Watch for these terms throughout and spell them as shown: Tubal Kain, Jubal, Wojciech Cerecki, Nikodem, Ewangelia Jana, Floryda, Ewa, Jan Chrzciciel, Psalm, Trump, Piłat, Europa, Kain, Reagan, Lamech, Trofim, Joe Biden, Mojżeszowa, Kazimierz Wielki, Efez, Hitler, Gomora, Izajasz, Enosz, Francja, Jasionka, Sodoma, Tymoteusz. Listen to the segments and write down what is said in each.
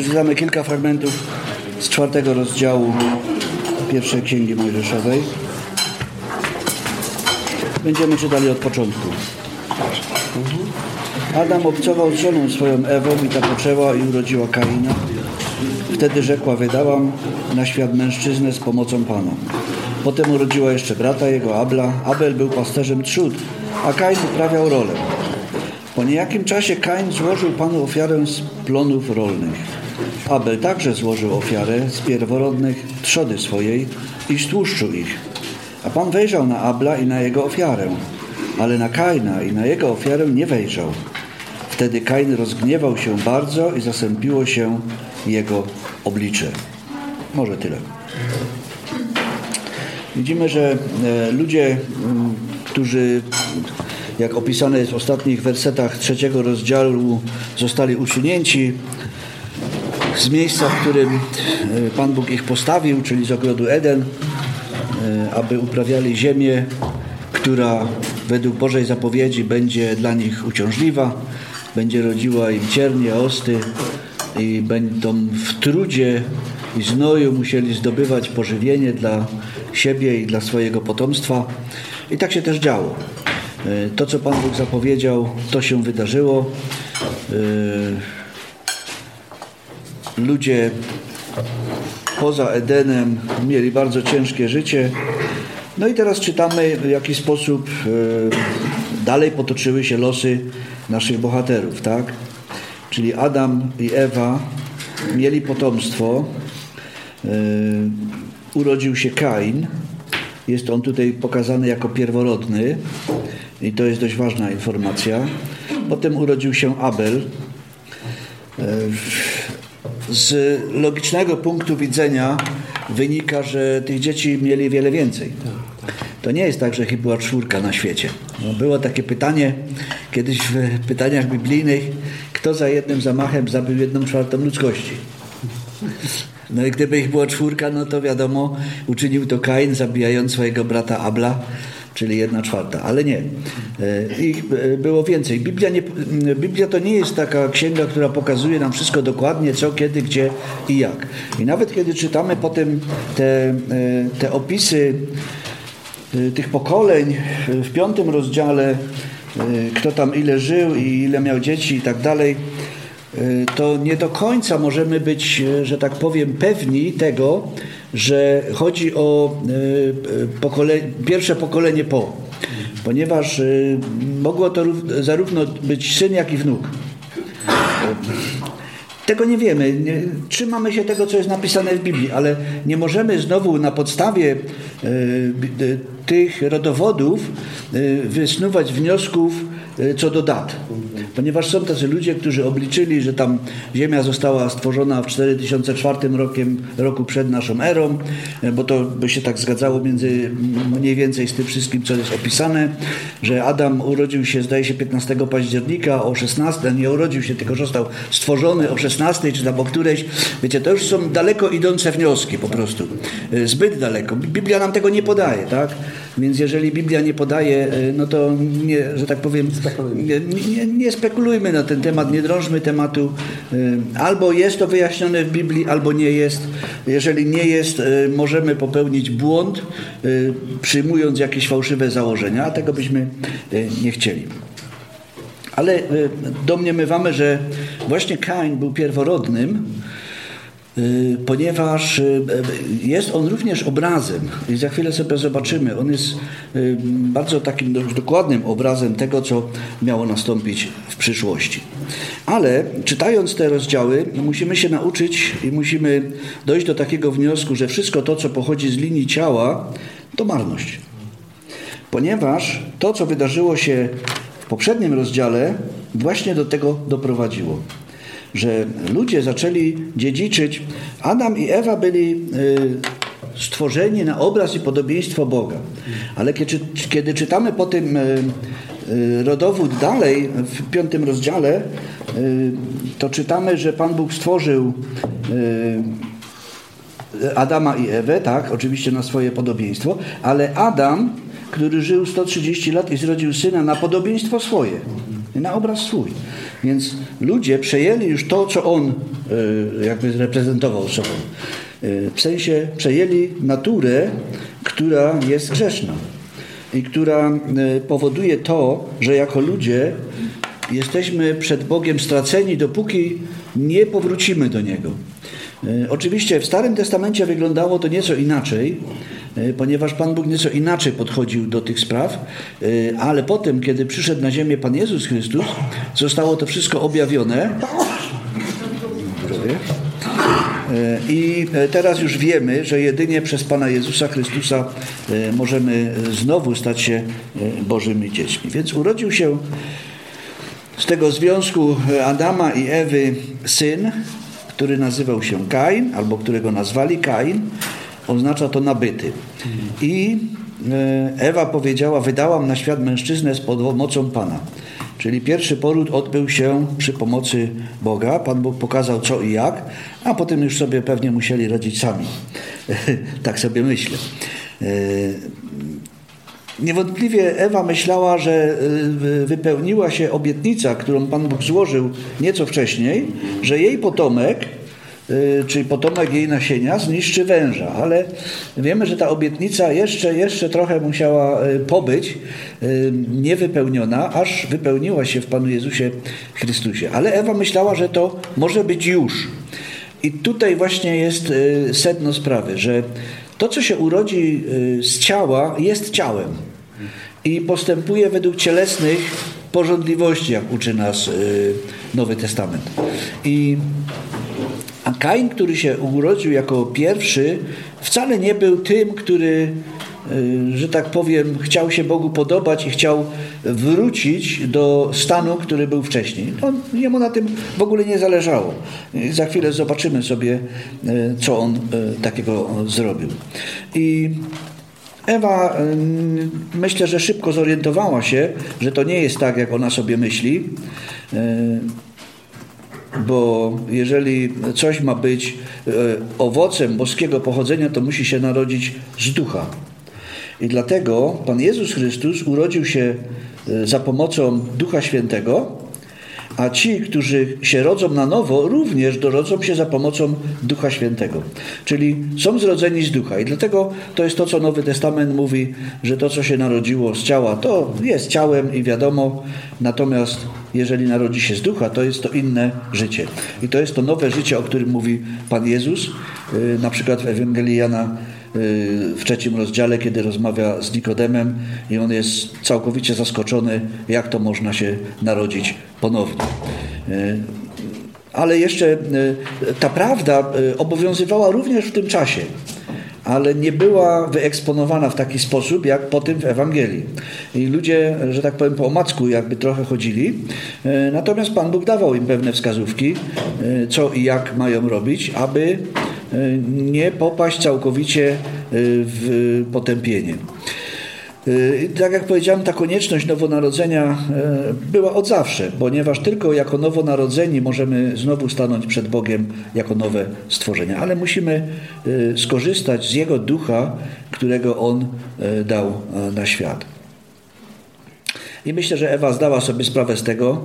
Przeczytamy kilka fragmentów z 4 rozdziału pierwszej Księgi Mojżeszowej. Będziemy czytali od początku. Adam obcował z żoną swoją Ewą i ta poczęła i urodziła Kaina. Wtedy rzekła: wydałam na świat mężczyznę z pomocą Pana. Potem urodziła jeszcze brata jego, Abla. Abel był pasterzem trzód, a Kain uprawiał rolę. Po niejakim czasie Kain złożył Panu ofiarę z plonów rolnych. Abel także złożył ofiarę z pierworodnych trzody swojej i stłuszczył ich. A Pan wejrzał na Abla i na jego ofiarę, ale na Kaina i na jego ofiarę nie wejrzał. Wtedy Kain rozgniewał się bardzo i zasępiło się jego oblicze. Może tyle. Widzimy, że ludzie, którzy, jak opisane jest w ostatnich wersetach 3 rozdziału, zostali usunięci z miejsca, w którym Pan Bóg ich postawił, czyli z ogrodu Eden, aby uprawiali ziemię, która według Bożej zapowiedzi będzie dla nich uciążliwa, będzie rodziła im ciernie, osty i będą w trudzie i znoju musieli zdobywać pożywienie dla siebie i dla swojego potomstwa. I tak się też działo. To, co Pan Bóg zapowiedział, to się wydarzyło. Ludzie poza Edenem mieli bardzo ciężkie życie. No i teraz czytamy, w jaki sposób dalej potoczyły się losy naszych bohaterów, tak? Czyli Adam i Ewa mieli potomstwo. Urodził się Kain. Jest on tutaj pokazany jako pierworodny. I to jest dość ważna informacja. Potem urodził się Abel. Z logicznego punktu widzenia wynika, że tych dzieci mieli wiele więcej. To nie jest tak, że ich była 4 na świecie. Było takie pytanie kiedyś w pytaniach biblijnych, kto za jednym zamachem zabił 1/4 ludzkości. No i gdyby ich było 4, no to wiadomo, uczynił to Kain, zabijając swojego brata Abla, czyli 1/4, ale nie. Ich było więcej. Biblia to nie jest taka księga, która pokazuje nam wszystko dokładnie, co, kiedy, gdzie i jak. I nawet kiedy czytamy potem te opisy tych pokoleń w 5 rozdziale, kto tam ile żył i ile miał dzieci i tak dalej, to nie do końca możemy być, że tak powiem, pewni tego, że chodzi o pierwsze pokolenie ponieważ mogło to zarówno być syn, jak i wnuk. Tego nie wiemy. Trzymamy się tego, co jest napisane w Biblii, ale nie możemy znowu na podstawie tych rodowodów wysnuwać wniosków co do dat. Ponieważ są tacy ludzie, którzy obliczyli, że tam Ziemia została stworzona w 4004 roku przed naszą erą, bo to by się tak zgadzało mniej więcej z tym wszystkim, co jest opisane, że Adam urodził się, zdaje się, 15 października o 16, nie urodził się, tylko został stworzony o 16, czy tam o którejś. Wiecie, to już są daleko idące wnioski po prostu. Zbyt daleko. Biblia nam tego nie podaje, tak? Więc jeżeli Biblia nie podaje, no to nie, że tak powiem, nie spekulujmy na ten temat, nie drążmy tematu. Albo jest to wyjaśnione w Biblii, albo nie jest. Jeżeli nie jest, możemy popełnić błąd, przyjmując jakieś fałszywe założenia, a tego byśmy nie chcieli. Ale domniemywamy, że właśnie Kain był pierworodnym, ponieważ jest on również obrazem i za chwilę sobie zobaczymy, on jest bardzo takim dokładnym obrazem tego, co miało nastąpić w przyszłości. Ale czytając te rozdziały, musimy się nauczyć i musimy dojść do takiego wniosku, że wszystko to, co pochodzi z linii ciała, to marność. Ponieważ to, co wydarzyło się w poprzednim rozdziale, właśnie do tego doprowadziło. Że ludzie zaczęli dziedziczyć. Adam i Ewa byli stworzeni na obraz i podobieństwo Boga. Ale kiedy czytamy po tym rodowód dalej, w 5 rozdziale, to czytamy, że Pan Bóg stworzył Adama i Ewę, tak, oczywiście na swoje podobieństwo, ale Adam, który żył 130 lat i zrodził syna na podobieństwo swoje, na obraz swój. Więc ludzie przejęli już to, co on jakby reprezentował sobą. W sensie przejęli naturę, która jest grzeszna i która powoduje to, że jako ludzie jesteśmy przed Bogiem straceni, dopóki nie powrócimy do Niego. Oczywiście w Starym Testamencie wyglądało to nieco inaczej, ponieważ Pan Bóg nieco inaczej podchodził do tych spraw, ale potem, kiedy przyszedł na ziemię Pan Jezus Chrystus, zostało to wszystko objawione. I teraz już wiemy, że jedynie przez Pana Jezusa Chrystusa możemy znowu stać się Bożymi dziećmi. Więc urodził się z tego związku Adama i Ewy syn, który nazywał się Kain, albo którego nazwali Kain, oznacza to nabyty. I Ewa powiedziała: wydałam na świat mężczyznę z pomocą Pana. Czyli pierwszy poród odbył się przy pomocy Boga. Pan Bóg pokazał co i jak, a potem już sobie pewnie musieli radzić sami. Tak sobie myślę. Niewątpliwie Ewa myślała, że wypełniła się obietnica, którą Pan Bóg złożył nieco wcześniej, że jej potomek, czyli potomek jej nasienia, zniszczy węża. Ale wiemy, że ta obietnica jeszcze trochę musiała pobyć niewypełniona, aż wypełniła się w Panu Jezusie Chrystusie. Ale Ewa myślała, że to może być już. I tutaj właśnie jest sedno sprawy, że to, co się urodzi z ciała, jest ciałem i postępuje według cielesnych pożądliwości, jak uczy nas Nowy Testament. A Kain, który się urodził jako pierwszy, wcale nie był tym, który, że tak powiem, chciał się Bogu podobać i chciał wrócić do stanu, który był wcześniej. Jemu na tym w ogóle nie zależało. Za chwilę zobaczymy sobie, co on takiego zrobił. I Ewa, myślę, że szybko zorientowała się, że to nie jest tak, jak ona sobie myśli. Bo jeżeli coś ma być owocem boskiego pochodzenia, to musi się narodzić z ducha. I dlatego Pan Jezus Chrystus urodził się za pomocą Ducha Świętego, a ci, którzy się rodzą na nowo, również dorodzą się za pomocą Ducha Świętego. Czyli są zrodzeni z ducha. I dlatego to jest to, co Nowy Testament mówi, że to, co się narodziło z ciała, to jest ciałem i wiadomo. Natomiast jeżeli narodzi się z ducha, to jest to inne życie. I to jest to nowe życie, o którym mówi Pan Jezus, na przykład w Ewangelii Jana w 3 rozdziale, kiedy rozmawia z Nikodemem i on jest całkowicie zaskoczony, jak to można się narodzić ponownie. Ale jeszcze ta prawda obowiązywała również w tym czasie, ale nie była wyeksponowana w taki sposób, jak potem w Ewangelii. I ludzie, że tak powiem, po omacku jakby trochę chodzili. Natomiast Pan Bóg dawał im pewne wskazówki, co i jak mają robić, aby nie popaść całkowicie w potępienie. I tak jak powiedziałem, ta konieczność nowonarodzenia była od zawsze, ponieważ tylko jako nowonarodzeni możemy znowu stanąć przed Bogiem jako nowe stworzenia. Ale musimy skorzystać z Jego ducha, którego On dał na świat. I myślę, że Ewa zdała sobie sprawę z tego,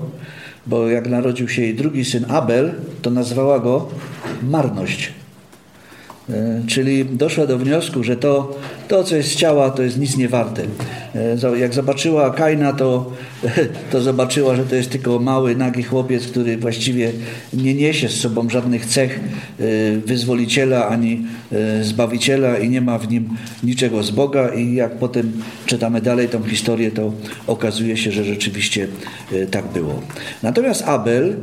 bo jak narodził się jej drugi syn Abel, to nazwała go marność. Czyli doszła do wniosku, że to co jest z ciała, to jest nic nie warte. Jak zobaczyła Kaina, to zobaczyła, że to jest tylko mały, nagi chłopiec, który właściwie nie niesie z sobą żadnych cech wyzwoliciela ani zbawiciela i nie ma w nim niczego z Boga. I jak potem czytamy dalej tą historię, to okazuje się, że rzeczywiście tak było. Natomiast Abel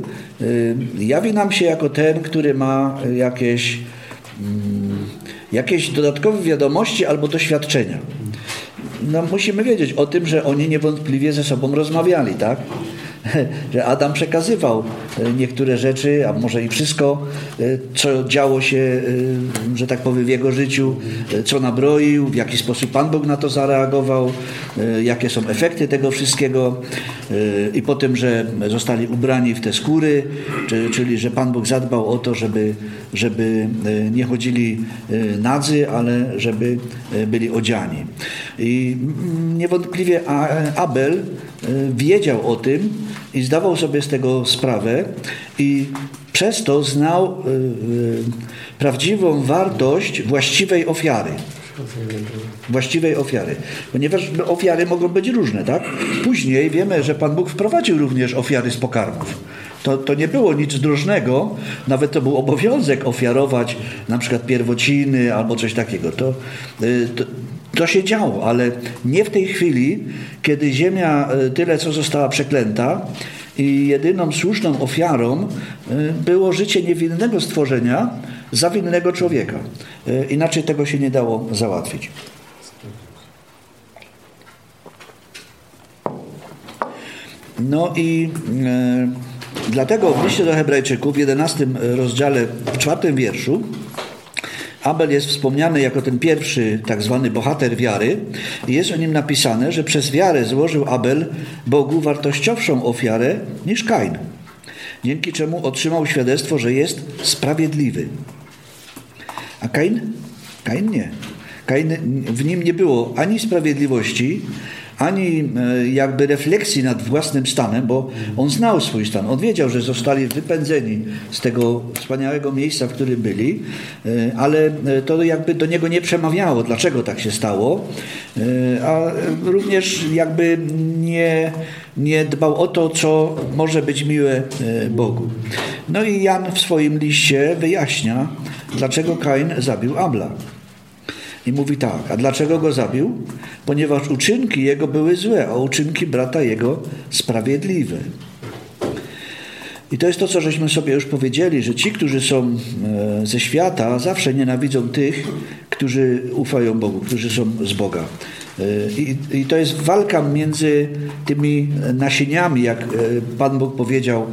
jawi nam się jako ten, który ma jakieś dodatkowe wiadomości albo doświadczenia. No, musimy wiedzieć o tym, że oni niewątpliwie ze sobą rozmawiali, tak? Że Adam przekazywał niektóre rzeczy, a może i wszystko, co działo się, że tak powiem, w jego życiu, co nabroił, w jaki sposób Pan Bóg na to zareagował, jakie są efekty tego wszystkiego i po tym, że zostali ubrani w te skóry, czyli że Pan Bóg zadbał o to, żeby nie chodzili nadzy, ale żeby byli odziani. I niewątpliwie Abel wiedział o tym i zdawał sobie z tego sprawę i przez to znał prawdziwą wartość właściwej ofiary. Ponieważ ofiary mogą być różne, tak? Później wiemy, że Pan Bóg wprowadził również ofiary z pokarmów. To nie było nic drożnego, nawet to był obowiązek ofiarować na przykład pierwociny albo coś takiego. To się działo, ale nie w tej chwili, kiedy ziemia tyle co została przeklęta i jedyną słuszną ofiarą było życie niewinnego stworzenia za winnego człowieka. Inaczej tego się nie dało załatwić. No i dlatego w liście do Hebrajczyków w 11 rozdziale, w 4 wierszu, Abel jest wspomniany jako ten pierwszy tak zwany bohater wiary i jest o nim napisane, że przez wiarę złożył Abel Bogu wartościowszą ofiarę niż Kain, dzięki czemu otrzymał świadectwo, że jest sprawiedliwy. A Kain nie. Kain, w nim nie było ani sprawiedliwości, ani jakby refleksji nad własnym stanem, bo on znał swój stan. On wiedział, że zostali wypędzeni z tego wspaniałego miejsca, w którym byli, ale to jakby do niego nie przemawiało, dlaczego tak się stało, a również jakby nie dbał o to, co może być miłe Bogu. No i Jan w swoim liście wyjaśnia, dlaczego Kain zabił Abla. I mówi tak, a dlaczego go zabił? Ponieważ uczynki jego były złe, a uczynki brata jego sprawiedliwe. I to jest to, co żeśmy sobie już powiedzieli, że ci, którzy są ze świata, zawsze nienawidzą tych, którzy ufają Bogu, którzy są z Boga. I to jest walka między tymi nasieniami, jak Pan Bóg powiedział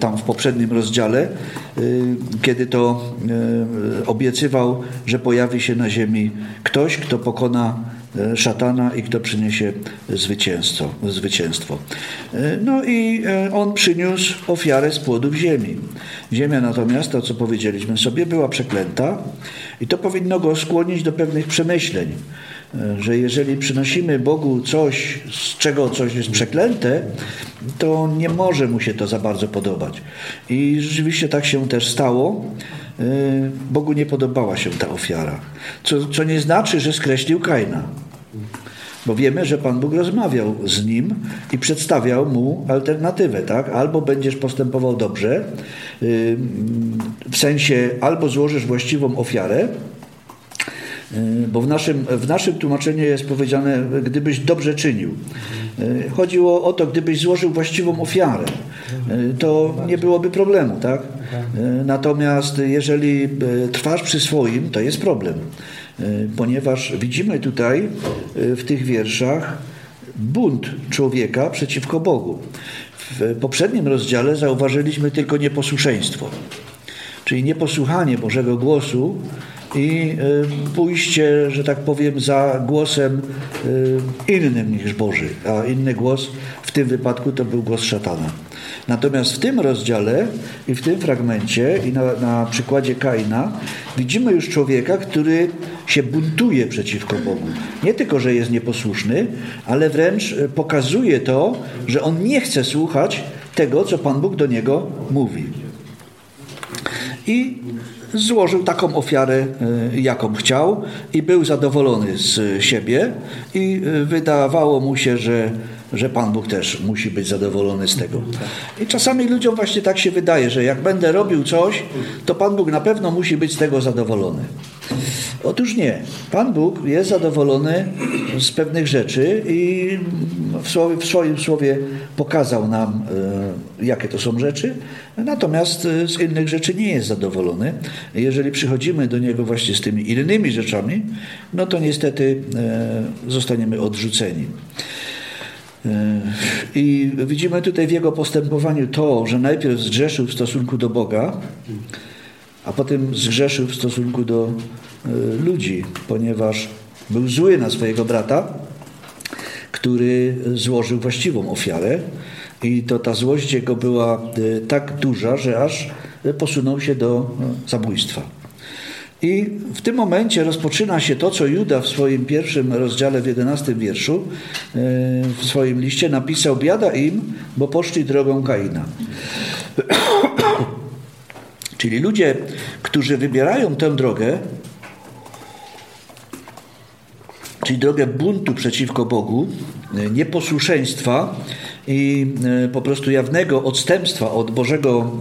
tam w poprzednim rozdziale, kiedy to obiecywał, że pojawi się na ziemi ktoś, kto pokona szatana i kto przyniesie zwycięstwo. No i on przyniósł ofiarę z płodów ziemi. Ziemia natomiast, to co powiedzieliśmy sobie, była przeklęta i to powinno go skłonić do pewnych przemyśleń, że jeżeli przynosimy Bogu coś, z czego coś jest przeklęte, to nie może mu się to za bardzo podobać. I rzeczywiście tak się też stało. Bogu nie podobała się ta ofiara. Co nie znaczy, że skreślił Kaina. Bo wiemy, że Pan Bóg rozmawiał z nim i przedstawiał mu alternatywę, tak? Albo będziesz postępował dobrze, w sensie albo złożysz właściwą ofiarę, bo w naszym tłumaczeniu jest powiedziane, gdybyś dobrze czynił. Chodziło o to, gdybyś złożył właściwą ofiarę, to nie byłoby problemu, tak? Natomiast jeżeli trwasz przy swoim, to jest problem, ponieważ widzimy tutaj w tych wierszach bunt człowieka przeciwko Bogu. W poprzednim rozdziale zauważyliśmy tylko nieposłuszeństwo, czyli nieposłuchanie Bożego głosu i pójście, że tak powiem, za głosem innym niż Boży, a inny głos w tym wypadku to był głos szatana. Natomiast w tym rozdziale i w tym fragmencie i na przykładzie Kaina widzimy już człowieka, który się buntuje przeciwko Bogu. Nie tylko, że jest nieposłuszny, ale wręcz pokazuje to, że on nie chce słuchać tego, co Pan Bóg do niego mówi. I złożył taką ofiarę, jaką chciał i był zadowolony z siebie i wydawało mu się, że Pan Bóg też musi być zadowolony z tego. I czasami ludziom właśnie tak się wydaje, że jak będę robił coś, to Pan Bóg na pewno musi być z tego zadowolony. Otóż nie. Pan Bóg jest zadowolony z pewnych rzeczy i w swoim słowie pokazał nam, jakie to są rzeczy, natomiast z innych rzeczy nie jest zadowolony. Jeżeli przychodzimy do Niego właśnie z tymi innymi rzeczami, no to niestety zostaniemy odrzuceni. I widzimy tutaj w jego postępowaniu to, że najpierw zgrzeszył w stosunku do Boga, a potem zgrzeszył w stosunku do ludzi, ponieważ był zły na swojego brata, który złożył właściwą ofiarę i to ta złość jego była tak duża, że aż posunął się do zabójstwa. I w tym momencie rozpoczyna się to, co Juda w swoim pierwszym rozdziale, w 11 wierszu, w swoim liście napisał: biada im, bo poszli drogą Kaina. Czyli ludzie, którzy wybierają tę drogę, czyli drogę buntu przeciwko Bogu, nieposłuszeństwa i po prostu jawnego odstępstwa od Bożego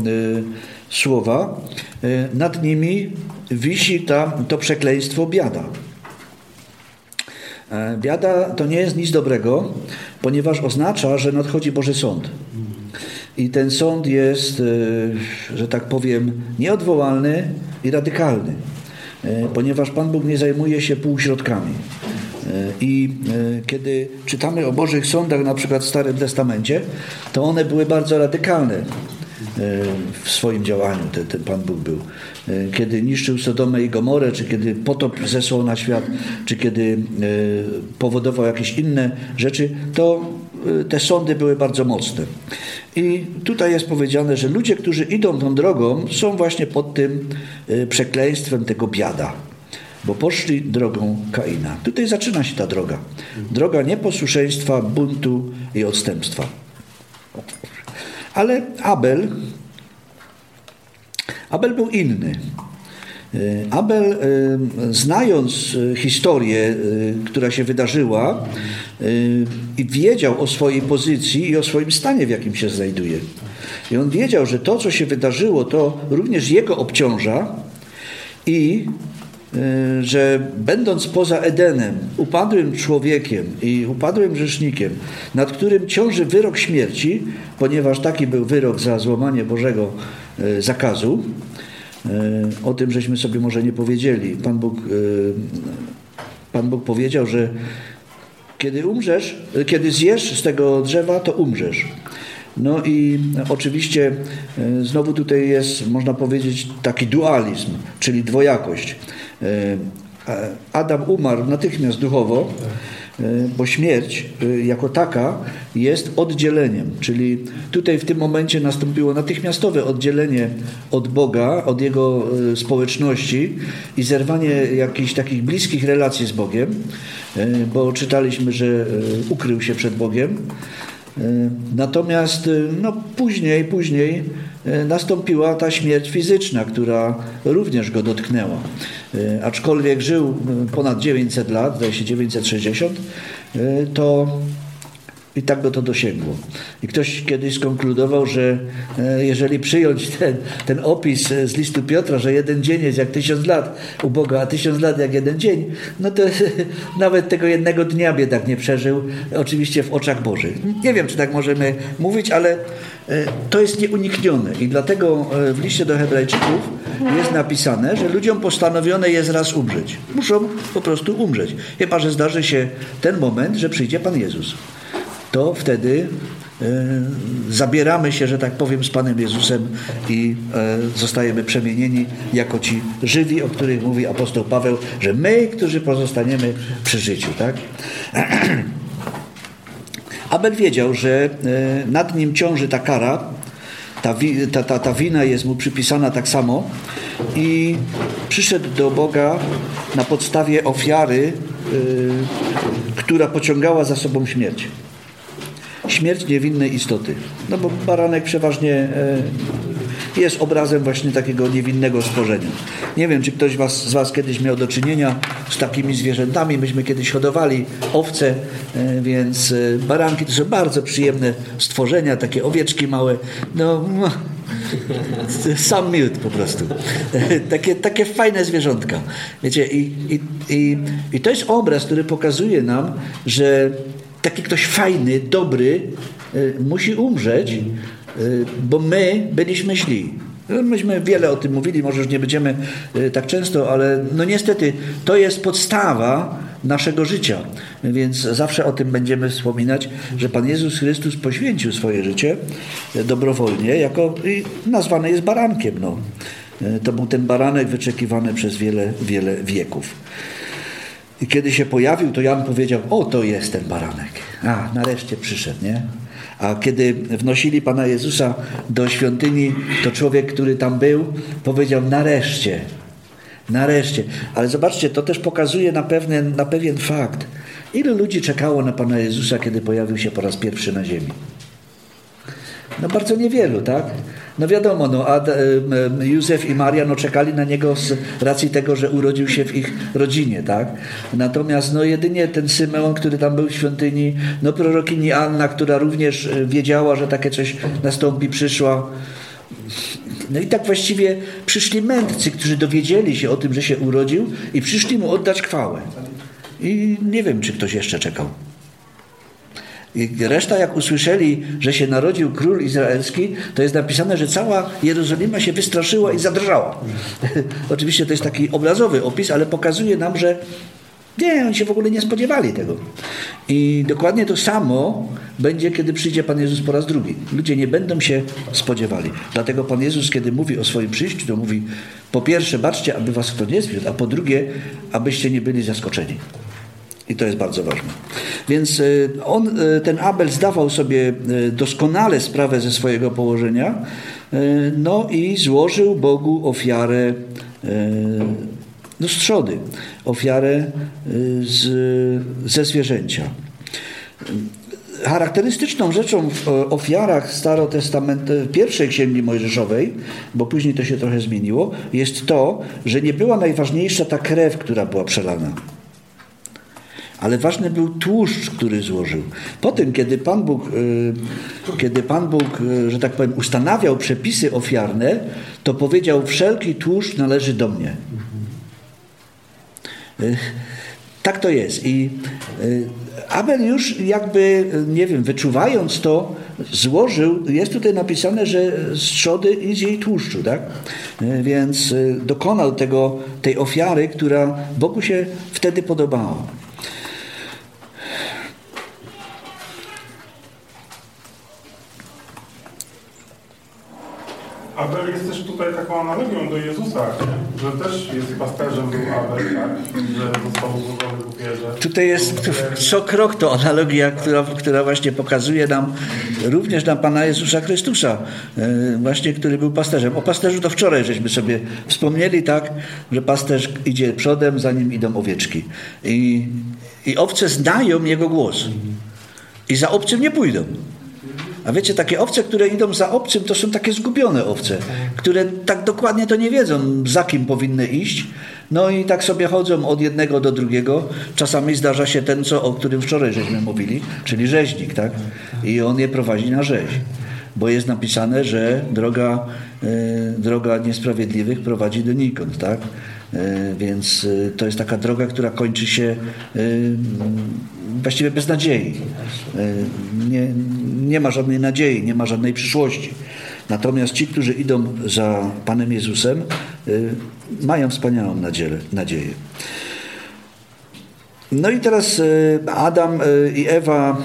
Słowa, nad nimi wisi to przekleństwo biada. Biada to nie jest nic dobrego, ponieważ oznacza, że nadchodzi Boży sąd. I ten sąd jest, że tak powiem, nieodwołalny i radykalny, ponieważ Pan Bóg nie zajmuje się półśrodkami. I kiedy czytamy o Bożych sądach, na przykład w Starym Testamencie, to one były bardzo radykalne w swoim działaniu, ten Pan Bóg był. Kiedy niszczył Sodomę i Gomorę, czy kiedy potop zesłał na świat, czy kiedy powodował jakieś inne rzeczy, to te sądy były bardzo mocne. I tutaj jest powiedziane, że ludzie, którzy idą tą drogą, są właśnie pod tym przekleństwem tego biada, bo poszli drogą Kaina. Tutaj zaczyna się ta droga. Droga nieposłuszeństwa, buntu i odstępstwa. Ale Abel był inny. Abel, znając historię, która się wydarzyła, i wiedział o swojej pozycji i o swoim stanie, w jakim się znajduje. I on wiedział, że to, co się wydarzyło, to również jego obciąża i że będąc poza Edenem, upadłym człowiekiem i upadłym grzesznikiem, nad którym ciąży wyrok śmierci, ponieważ taki był wyrok za złamanie Bożego zakazu. O tym żeśmy sobie może nie powiedzieli. Pan Bóg powiedział, że kiedy zjesz z tego drzewa, to umrzesz. No i oczywiście znowu tutaj jest, można powiedzieć, taki dualizm, czyli dwojakość. Adam umarł natychmiast duchowo, bo śmierć jako taka jest oddzieleniem, czyli tutaj w tym momencie nastąpiło natychmiastowe oddzielenie od Boga, od Jego społeczności i zerwanie jakichś takich bliskich relacji z Bogiem, bo czytaliśmy, że ukrył się przed Bogiem. Natomiast później nastąpiła ta śmierć fizyczna, która również go dotknęła. Aczkolwiek żył ponad 900 lat, zdaje się 960, to i tak go to dosięgło. I ktoś kiedyś skonkludował, że jeżeli przyjąć ten opis z listu Piotra, że jeden dzień jest jak 1000 lat u Boga, a 1000 lat jak jeden dzień, no to nawet tego jednego dnia biedak nie przeżył, oczywiście w oczach Bożych. Nie wiem, czy tak możemy mówić, ale to jest nieuniknione. I dlatego w liście do Hebrajczyków jest napisane, że ludziom postanowione jest raz umrzeć. Muszą po prostu umrzeć. Chyba że zdarzy się ten moment, że przyjdzie Pan Jezus. To wtedy zabieramy się, że tak powiem, z Panem Jezusem i zostajemy przemienieni jako ci żywi, o których mówi apostoł Paweł, że my, którzy pozostaniemy przy życiu. Tak? Abel wiedział, że nad nim ciąży ta kara, ta wina jest mu przypisana tak samo i przyszedł do Boga na podstawie ofiary, która pociągała za sobą śmierć. Śmierć niewinnej istoty. No bo baranek przeważnie jest obrazem właśnie takiego niewinnego stworzenia. Nie wiem, czy ktoś z Was kiedyś miał do czynienia z takimi zwierzętami. Myśmy kiedyś hodowali owce, więc baranki to są bardzo przyjemne stworzenia, takie owieczki małe. No, sam miód po prostu. Takie fajne zwierzątka. Wiecie, i to jest obraz, który pokazuje nam, że taki ktoś fajny, dobry musi umrzeć, bo my byliśmy źli. Myśmy wiele o tym mówili, może już nie będziemy tak często, ale no niestety to jest podstawa naszego życia. Więc zawsze o tym będziemy wspominać, że Pan Jezus Chrystus poświęcił swoje życie dobrowolnie, i nazwany jest barankiem. No. To był ten baranek wyczekiwany przez wiele, wiele wieków. I kiedy się pojawił, to Jan powiedział: o, to jest ten baranek. A, nareszcie przyszedł, nie? A kiedy wnosili Pana Jezusa do świątyni, to człowiek, który tam był, powiedział: nareszcie. Nareszcie. Ale zobaczcie, to też pokazuje na pewien fakt. Ilu ludzi czekało na Pana Jezusa, kiedy pojawił się po raz pierwszy na ziemi? No bardzo niewielu, tak? No wiadomo, Józef i Maria czekali na Niego z racji tego, że urodził się w ich rodzinie, tak? Natomiast jedynie ten Symeon, który tam był w świątyni, prorokini Anna, która również wiedziała, że takie coś nastąpi, przyszła. No i tak właściwie przyszli mędrcy, którzy dowiedzieli się o tym, że się urodził i przyszli Mu oddać chwałę. I nie wiem, czy ktoś jeszcze czekał. I reszta, jak usłyszeli, że się narodził król izraelski, to jest napisane, że cała Jerozolima się wystraszyła i zadrżała. Oczywiście to jest taki obrazowy opis, ale pokazuje nam, że nie, oni się w ogóle nie spodziewali tego. I dokładnie to samo będzie, kiedy przyjdzie Pan Jezus po raz drugi. Ludzie nie będą się spodziewali. Dlatego Pan Jezus, kiedy mówi o swoim przyjściu, to mówi: po pierwsze, baczcie, aby was kto nie zwiódł, a po drugie, abyście nie byli zaskoczeni. I to jest bardzo ważne. Więc on, ten Abel, zdawał sobie doskonale sprawę ze swojego położenia, i złożył Bogu ofiarę z trzody, ofiarę ze zwierzęcia. Charakterystyczną rzeczą w ofiarach pierwszej Księgi Mojżeszowej, bo później to się trochę zmieniło, jest to, że nie była najważniejsza ta krew, która była przelana. Ale ważny był tłuszcz, który złożył. Potem, kiedy Pan Bóg, że tak powiem, ustanawiał przepisy ofiarne, to powiedział: wszelki tłuszcz należy do mnie. Tak to jest. I Abel już wyczuwając to, złożył, jest tutaj napisane, że z trzody i z jej tłuszczu, tak? Więc dokonał tej ofiary, która Bogu się wtedy podobała. Abel jest też tutaj taką analogią do Jezusa, że też jest chyba pasterzem był Abel, tak? Że został złożony w ofierze. Tutaj jest co krok to analogia, która właśnie pokazuje nam również na Pana Jezusa Chrystusa, właśnie, który był pasterzem. O pasterzu to wczoraj żeśmy sobie wspomnieli, tak, że pasterz idzie przodem, za nim idą owieczki. I owce znają jego głos. I za obcym nie pójdą. A wiecie, takie owce, które idą za obcym, to są takie zgubione owce, które tak dokładnie to nie wiedzą, za kim powinny iść. I tak sobie chodzą od jednego do drugiego. Czasami zdarza się ten, o którym wczoraj żeśmy mówili, czyli rzeźnik, tak? I on je prowadzi na rzeź. Bo jest napisane, że droga niesprawiedliwych prowadzi donikąd, tak? Więc to jest taka droga, która kończy się właściwie bez nadziei. Nie ma żadnej nadziei, nie ma żadnej przyszłości. Natomiast ci, którzy idą za Panem Jezusem, mają wspaniałą nadzieję. I teraz Adam i Ewa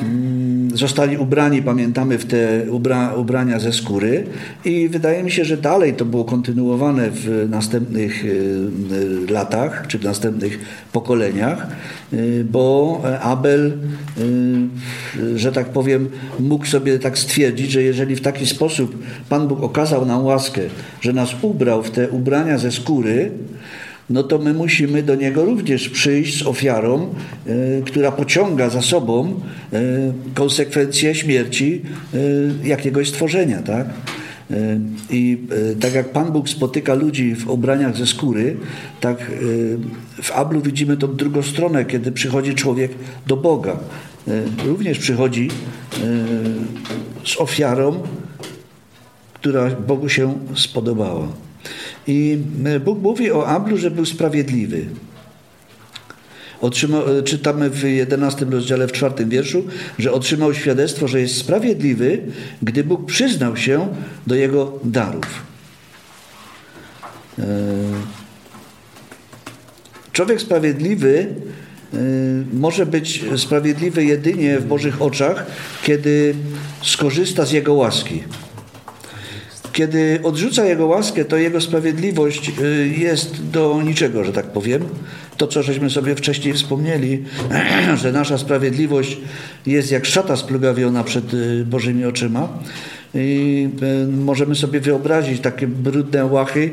zostali ubrani, pamiętamy, w te ubrania ze skóry, i wydaje mi się, że dalej to było kontynuowane w następnych latach czy w następnych pokoleniach, bo Abel, że tak powiem, mógł sobie tak stwierdzić, że jeżeli w taki sposób Pan Bóg okazał nam łaskę, że nas ubrał w te ubrania ze skóry, to my musimy do Niego również przyjść z ofiarą, która pociąga za sobą konsekwencje śmierci jakiegoś stworzenia, tak? I tak jak Pan Bóg spotyka ludzi w ubraniach ze skóry, tak w Ablu widzimy tą drugą stronę, kiedy przychodzi człowiek do Boga. Również przychodzi z ofiarą, która Bogu się spodobała. I Bóg mówi o Ablu, że był sprawiedliwy. Czytamy w 11 rozdziale, w 4 wierszu, że otrzymał świadectwo, że jest sprawiedliwy, gdy Bóg przyznał się do jego darów. Człowiek sprawiedliwy może być sprawiedliwy jedynie w Bożych oczach, kiedy skorzysta z Jego łaski. Kiedy odrzuca Jego łaskę, to Jego sprawiedliwość jest do niczego, że tak powiem. To, co żeśmy sobie wcześniej wspomnieli, że nasza sprawiedliwość jest jak szata splugawiona przed Bożymi oczyma. możemy sobie wyobrazić takie brudne łachy,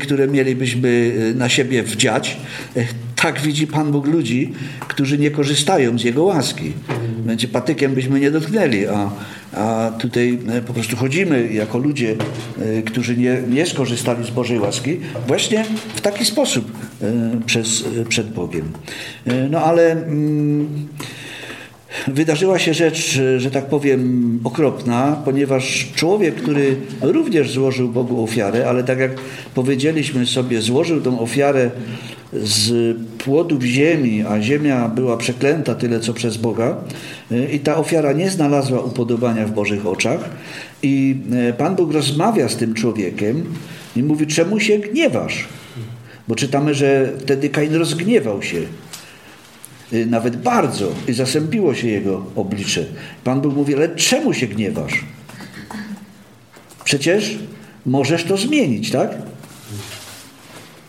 które mielibyśmy na siebie wdziać. Tak widzi Pan Bóg ludzi, którzy nie korzystają z Jego łaski. Będzie patykiem byśmy nie dotknęli, a tutaj po prostu chodzimy jako ludzie, którzy nie skorzystali z Bożej łaski, właśnie w taki sposób przed Bogiem. No ale wydarzyła się rzecz, że tak powiem, okropna, ponieważ człowiek, który również złożył Bogu ofiarę, ale tak jak powiedzieliśmy sobie, złożył tą ofiarę z płodów ziemi, a ziemia była przeklęta tyle co przez Boga, i ta ofiara nie znalazła upodobania w Bożych oczach, i Pan Bóg rozmawia z tym człowiekiem i mówi: czemu się gniewasz? Bo czytamy, że wtedy Kain rozgniewał się nawet bardzo i zasępiło się jego oblicze. Pan Bóg mówi: ale czemu się gniewasz? Przecież możesz to zmienić, tak?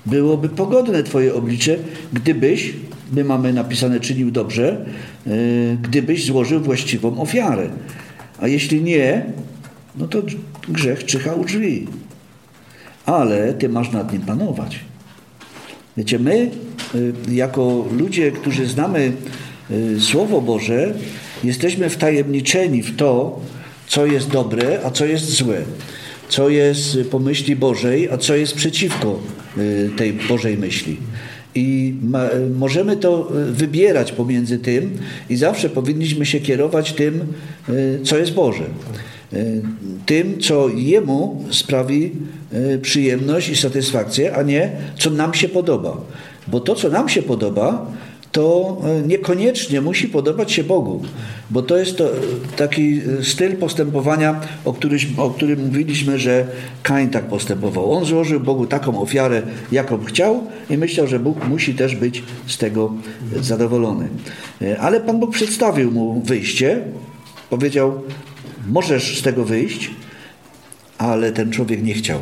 Byłoby pogodne twoje oblicze, gdybyś, my mamy napisane, czynił dobrze, gdybyś złożył właściwą ofiarę. A jeśli nie, no to grzech czyha u drzwi. Ale ty masz nad nim panować. Wiecie, my jako ludzie, którzy znamy Słowo Boże, jesteśmy wtajemniczeni w to, co jest dobre, a co jest złe. Co jest po myśli Bożej, a co jest przeciwko tej Bożej myśli. I możemy to wybierać pomiędzy tym i zawsze powinniśmy się kierować tym, co jest Boże. Tym, co Jemu sprawi przyjemność i satysfakcję, a nie co nam się podoba. Bo to, co nam się podoba, to niekoniecznie musi podobać się Bogu. Bo to jest to, taki styl postępowania, o którym mówiliśmy, że Kain tak postępował. On złożył Bogu taką ofiarę, jaką chciał, i myślał, że Bóg musi też być z tego zadowolony. Ale Pan Bóg przedstawił mu wyjście. Powiedział: możesz z tego wyjść, ale ten człowiek nie chciał.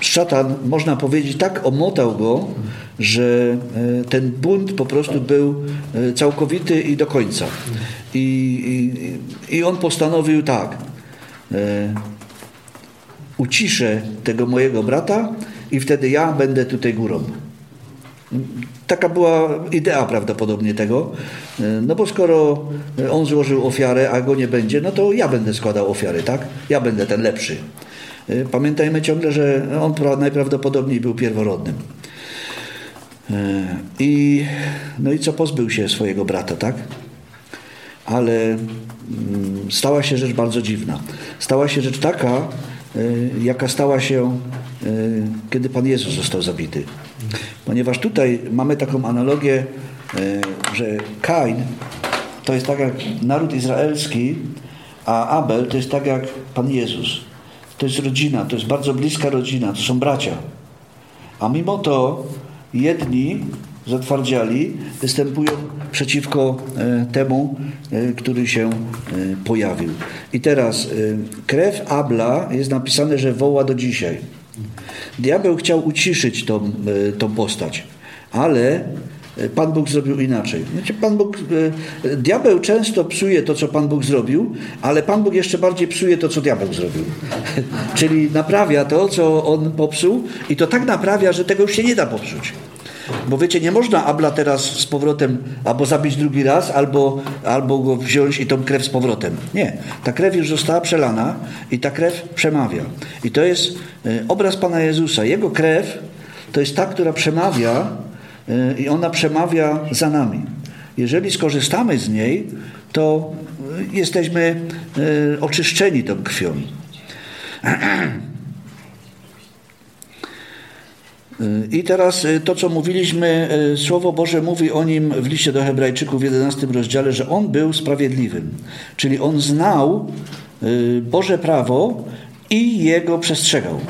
Szatan, można powiedzieć, tak omotał go, że ten bunt po prostu był całkowity i do końca. I on postanowił tak: uciszę tego mojego brata i wtedy ja będę tutaj górą. Taka była idea prawdopodobnie tego, no bo skoro on złożył ofiarę, a go nie będzie, no to ja będę składał ofiary, tak? Ja będę ten lepszy. Pamiętajmy ciągle, że on najprawdopodobniej był pierworodnym. No i co, pozbył się swojego brata, tak? Ale stała się rzecz bardzo dziwna. Stała się rzecz taka, jaka stała się, kiedy Pan Jezus został zabity. Ponieważ tutaj mamy taką analogię, że Kain to jest tak jak naród izraelski, a Abel to jest tak jak Pan Jezus. To jest rodzina, to jest bardzo bliska rodzina, to są bracia. A mimo to jedni zatwardziali występują przeciwko temu, który się pojawił. I teraz krew Abla, jest napisane, że woła do dzisiaj. Diabeł chciał uciszyć tą postać, ale Pan Bóg zrobił inaczej. Diabeł często psuje to, co Pan Bóg zrobił, ale Pan Bóg jeszcze bardziej psuje to, co diabeł zrobił. Czyli naprawia to, co on popsuł, i to tak naprawia, że tego już się nie da popsuć. Bo wiecie, nie można Abla teraz z powrotem albo zabić drugi raz, albo go wziąć i tą krew z powrotem. Nie. Ta krew już została przelana i ta krew przemawia. I to jest obraz Pana Jezusa. Jego krew to jest ta, która przemawia, i ona przemawia za nami. Jeżeli skorzystamy z niej, to jesteśmy oczyszczeni tą krwią. I teraz to, co mówiliśmy, Słowo Boże mówi o nim w liście do Hebrajczyków w 11 rozdziale, że on był sprawiedliwym. Czyli on znał Boże prawo i jego przestrzegał.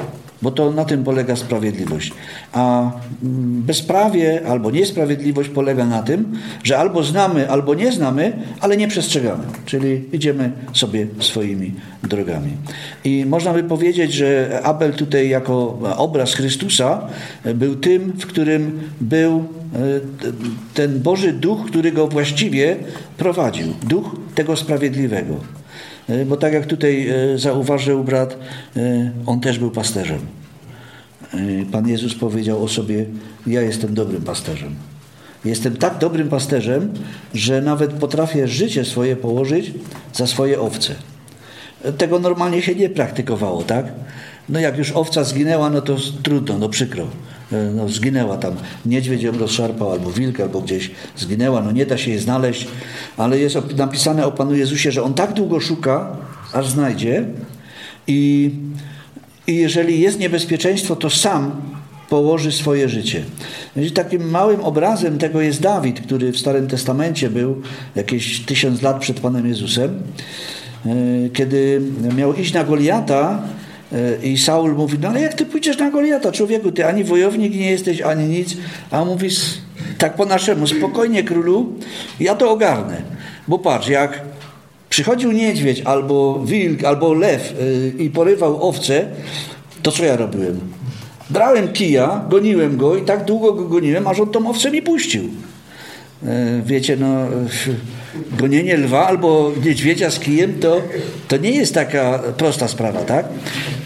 Bo to na tym polega sprawiedliwość. A bezprawie albo niesprawiedliwość polega na tym, że albo znamy, albo nie znamy, ale nie przestrzegamy. Czyli idziemy sobie swoimi drogami. I można by powiedzieć, że Abel tutaj jako obraz Chrystusa był tym, w którym był ten Boży Duch, który go właściwie prowadził. Duch tego sprawiedliwego. Bo tak jak tutaj zauważył brat, on też był pasterzem. Pan Jezus powiedział o sobie: ja jestem dobrym pasterzem. Jestem tak dobrym pasterzem, że nawet potrafię życie swoje położyć za swoje owce. Tego normalnie się nie praktykowało, tak? No jak już owca zginęła, no to trudno, no przykro. No zginęła tam, niedźwiedź ją rozszarpał, albo wilk, albo gdzieś zginęła, no nie da się jej znaleźć. Ale jest napisane o Panu Jezusie, że On tak długo szuka, aż znajdzie. I jeżeli jest niebezpieczeństwo, to sam położy swoje życie. Takim małym obrazem tego jest Dawid, który w Starym Testamencie był jakieś 1000 lat przed Panem Jezusem. Kiedy miał iść na Goliata i Saul mówi: no ale jak ty pójdziesz na Goliata, człowieku, ty ani wojownik nie jesteś, ani nic. A on mówi tak po naszemu: spokojnie, królu, ja to ogarnę. Bo patrz, jak przychodził niedźwiedź, albo wilk, albo lew i porywał owce, to co ja robiłem? Brałem kija, goniłem go i tak długo go goniłem, aż on tą owcę mi puścił. Wiecie, no gonienie lwa albo niedźwiedzia z kijem to nie jest taka prosta sprawa, tak?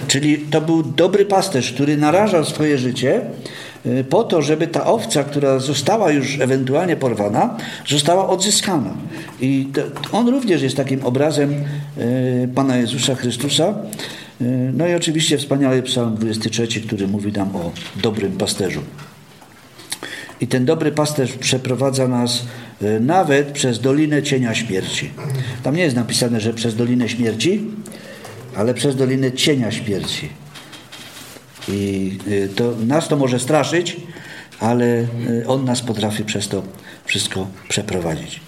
Czyli to był dobry pasterz, który narażał swoje życie po to, żeby ta owca, która została już ewentualnie porwana, została odzyskana. I on również jest takim obrazem Pana Jezusa Chrystusa. No i oczywiście wspaniały Psalm 23, który mówi nam o dobrym pasterzu. I ten dobry pasterz przeprowadza nas nawet przez dolinę cienia śmierci. Tam nie jest napisane, że przez dolinę śmierci, ale przez dolinę cienia śmierci. I to nas to może straszyć, ale On nas potrafi przez to wszystko przeprowadzić.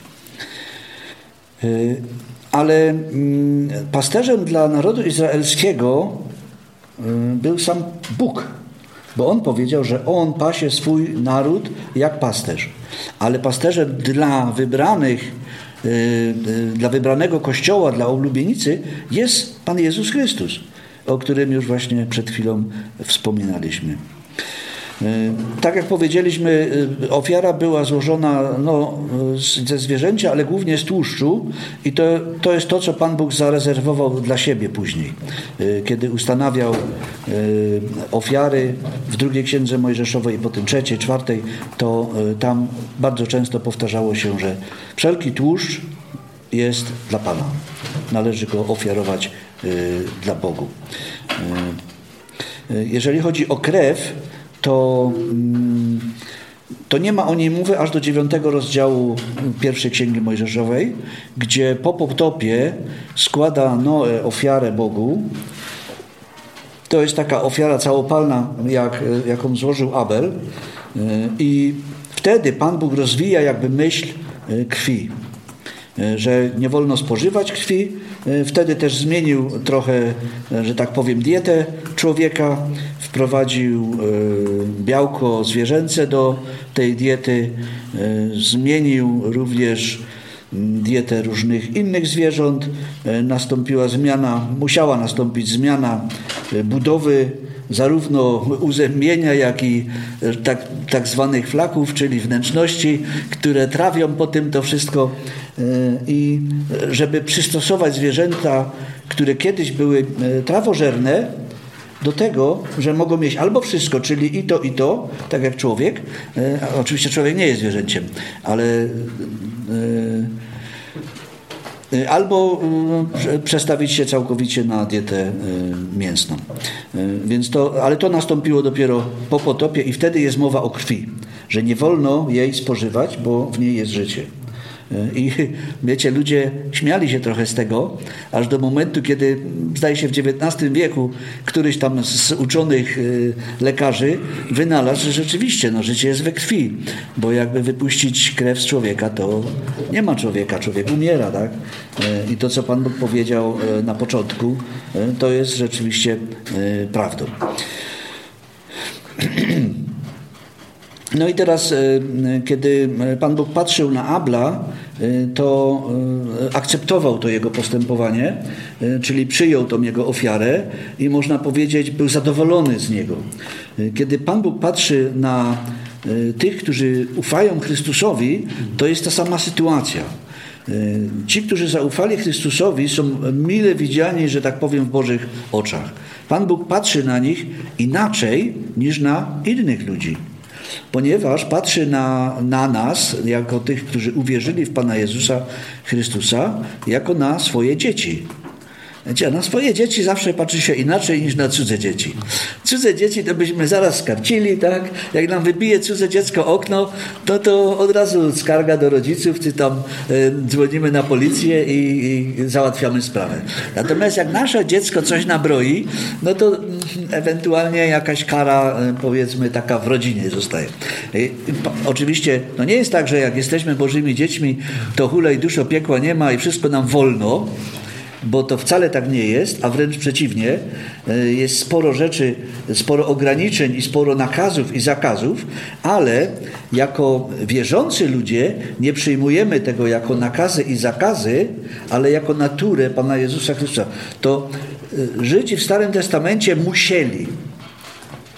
Ale pasterzem dla narodu izraelskiego był sam Bóg. Bo On powiedział, że On pasie swój naród jak pasterz. Ale pasterzem dla wybranych, dla wybranego Kościoła, dla oblubienicy jest Pan Jezus Chrystus, o którym już właśnie przed chwilą wspominaliśmy. Tak jak powiedzieliśmy, ofiara była złożona ze zwierzęcia, ale głównie z tłuszczu, i to jest to, co Pan Bóg zarezerwował dla siebie później, kiedy ustanawiał ofiary w drugiej Księdze Mojżeszowej i potem trzeciej, czwartej, to tam bardzo często powtarzało się, że wszelki tłuszcz jest dla Pana. Należy go ofiarować dla Bogu. Jeżeli chodzi o krew, to nie ma o niej mowy aż do 9 rozdziału pierwszej Księgi Mojżeszowej, gdzie po potopie składa Noe ofiarę Bogu. To jest taka ofiara całopalna, jaką złożył Abel. I wtedy Pan Bóg rozwija jakby myśl krwi, że nie wolno spożywać krwi. Wtedy też zmienił trochę, że tak powiem, dietę człowieka. Wprowadził białko zwierzęce do tej diety. Zmienił również dietę różnych innych zwierząt. Musiała nastąpić zmiana budowy zarówno uzębienia, jak i tak zwanych flaków, czyli wnętrzności, które trawią potem to wszystko. I żeby przystosować zwierzęta, które kiedyś były trawożerne, do tego, że mogą mieć albo wszystko, czyli i to, tak jak człowiek. Oczywiście człowiek nie jest zwierzęciem, ale albo przestawić się całkowicie na dietę mięsną. Więc ale to nastąpiło dopiero po potopie i wtedy jest mowa o krwi, że nie wolno jej spożywać, bo w niej jest życie. I wiecie, ludzie śmiali się trochę z tego, aż do momentu, kiedy, zdaje się, w XIX wieku któryś tam z uczonych lekarzy wynalazł, że rzeczywiście życie jest we krwi, bo jakby wypuścić krew z człowieka, to nie ma człowieka, człowiek umiera, tak? I to, co Pan Bóg powiedział na początku, to jest rzeczywiście prawdą. No i teraz, kiedy Pan Bóg patrzył na Abla, to akceptował to jego postępowanie, czyli przyjął tą jego ofiarę i można powiedzieć, był zadowolony z niego. Kiedy Pan Bóg patrzy na tych, którzy ufają Chrystusowi, to jest ta sama sytuacja. Ci, którzy zaufali Chrystusowi, są mile widziani, że tak powiem, w Bożych oczach. Pan Bóg patrzy na nich inaczej niż na innych ludzi, ponieważ patrzy na nas, jako tych, którzy uwierzyli w Pana Jezusa Chrystusa, jako na swoje dzieci. Na swoje dzieci zawsze patrzy się inaczej niż na cudze dzieci. Cudze dzieci to byśmy zaraz skarcili, tak? Jak nam wybije cudze dziecko okno, to od razu skarga do rodziców, czy tam dzwonimy na policję i załatwiamy sprawę. Natomiast jak nasze dziecko coś nabroi, to ewentualnie jakaś kara, powiedzmy, taka w rodzinie zostaje. Oczywiście, nie jest tak, że jak jesteśmy Bożymi dziećmi, to hulaj duszo, piekła nie ma i wszystko nam wolno, bo to wcale tak nie jest, a wręcz przeciwnie, jest sporo rzeczy, sporo ograniczeń i sporo nakazów i zakazów, ale jako wierzący ludzie nie przyjmujemy tego jako nakazy i zakazy, ale jako naturę Pana Jezusa Chrystusa. To Żydzi w Starym Testamencie musieli